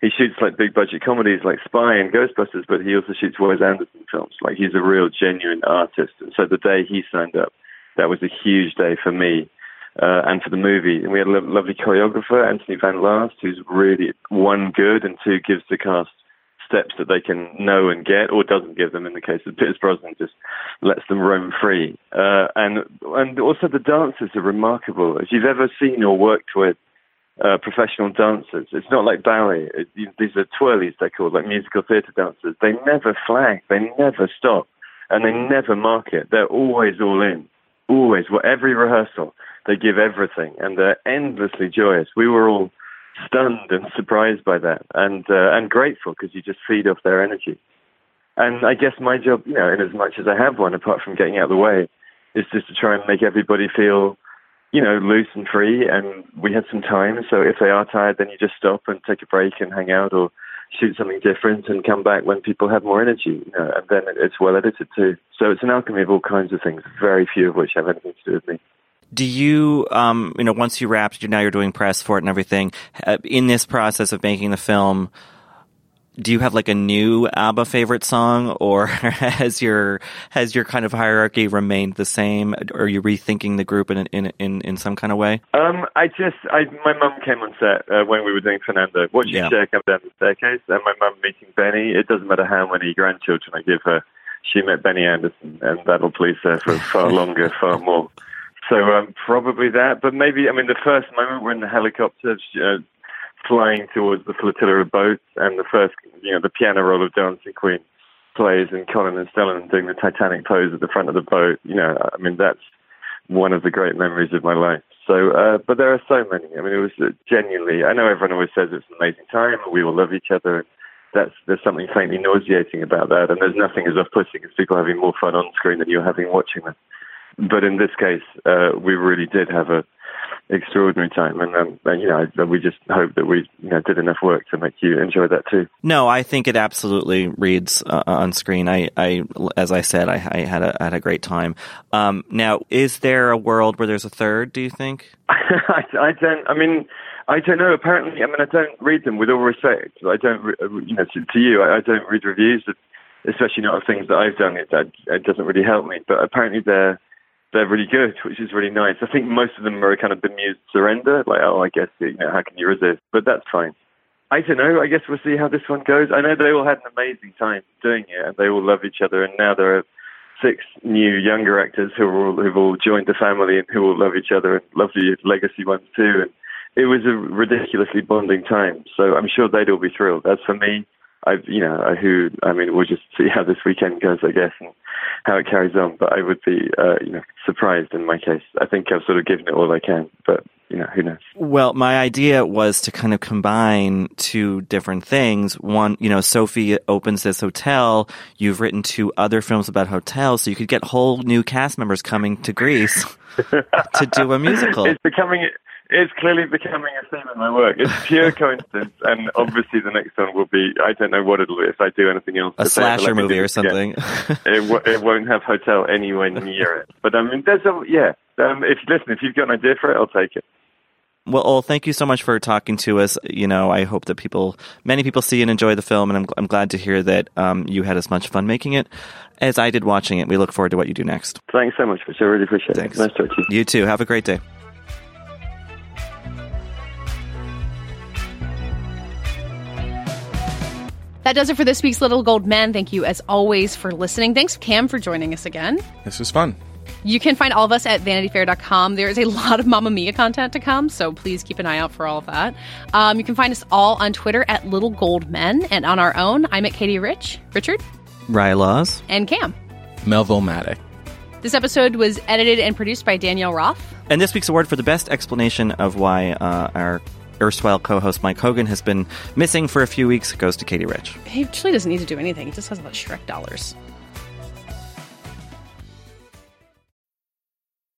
He shoots like big budget comedies like Spy and Ghostbusters, but he also shoots Wes Anderson films. Like, he's a real genuine artist. And so the day he signed up, that was a huge day for me and for the movie. And we had a lovely choreographer, Anthony Van Last, who's really, one, good, and two, gives the cast steps that they can know and get, or doesn't give them in the case of Pierce Brosnan, just lets them roam free. And also the dancers are remarkable. If you've ever seen or worked with professional dancers, it's not like ballet. These are twirlies, they're called, like musical theatre dancers. They never flag, they never stop, and they never mark it. They're always all in, always. Well, every rehearsal, they give everything, and they're endlessly joyous. We were all stunned and surprised by that, and grateful, because you just feed off their energy. And I guess my job, you know, in as much as I have one, apart from getting out of the way, is just to try and make everybody feel, you know, loose and free. And we had some time, so if they are tired, then you just stop and take a break and hang out or shoot something different and come back when people have more energy, you know, and then it's well edited too. So it's an alchemy of all kinds of things, very few of which have anything to do with me. Do you, you know, once you wrapped, you're doing press for it and everything. In this process of making the film, do you have like a new ABBA favorite song, or has your kind of hierarchy remained the same? Or are you rethinking the group in some kind of way? My mum came on set when we were doing Fernando. Watching Cher come down the staircase, and my mum meeting Benny. It doesn't matter how many grandchildren I give her, she met Benny Anderson, and that'll please her for far longer, far more. So probably that, but maybe, I mean, the first moment we're in the helicopter flying towards the flotilla of boats, and the first, you know, the piano roll of Dancing Queen plays, and Colin and Stellan doing the Titanic pose at the front of the boat. You know, I mean, that's one of the great memories of my life. So, but there are so many. I mean, it was genuinely, I know everyone always says it's an amazing time, and we all love each other. And there's something faintly nauseating about that. And there's nothing as off-putting as people having more fun on screen than you're having watching them. But in this case, we really did have an extraordinary time. And, you know, we just hope that we did enough work to make you enjoy that too. No, I think it absolutely reads on screen. I as I said, I had a great time. Now, is there a world where there's a third, do you think? I don't know. Apparently, I mean, I don't read them, with all respect. I don't, to you, I don't read reviews, especially not of things that I've done. It doesn't really help me. But apparently they're really good, which is really nice. I think most of them are a kind of bemused surrender, like, oh, I guess, how can you resist? But that's fine. I don't know. I guess we'll see how this one goes. I know they all had an amazing time doing it, and they all love each other. And now there are 6 new younger actors who've all joined the family and who all love each other, and lovely legacy ones too. And it was a ridiculously bonding time. So I'm sure they'd all be thrilled. As for me, we'll just see how this weekend goes, I guess, and how it carries on. But I would be, surprised in my case. I think I've sort of given it all I can, but, who knows? Well, my idea was to kind of combine 2 different things. One, Sophie opens this hotel. You've written 2 other films about hotels, so you could get whole new cast members coming to Greece to do a musical. It's clearly becoming a theme in my work. It's pure coincidence, and obviously the next one will be, I don't know what it'll be if I do anything else. A slasher movie or something. It won't have hotel anywhere near it. But I mean, if you've got an idea for it, I'll take it. Well, Ol, thank you so much for talking to us. I hope that many people see and enjoy the film, and I'm glad to hear that you had as much fun making it as I did watching it. We look forward to what you do next. Thanks so much, Rich. I really appreciate it. Nice to talk to you. You too. Have a great day. That does it for this week's Little Gold Men. Thank you, as always, for listening. Thanks, Cam, for joining us again. This was fun. You can find all of us at VanityFair.com. There is a lot of Mamma Mia content to come, so please keep an eye out for all of that. You can find us all on Twitter at Little Gold Men, and on our own, I'm at Katie Rich, Richard, Rye Laws, and Cam. Melville-matic. This episode was edited and produced by Danielle Roth. And this week's award for the best explanation of why our erstwhile co-host Mike Hogan has been missing for a few weeks goes to Katie Rich. He actually doesn't need to do anything. He just has a lot of Shrek dollars.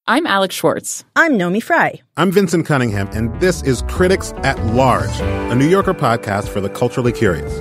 I'm Alex Schwartz. I'm Nomi Fry. I'm Vincent Cunningham, and this is Critics at Large, a New Yorker podcast for the culturally curious.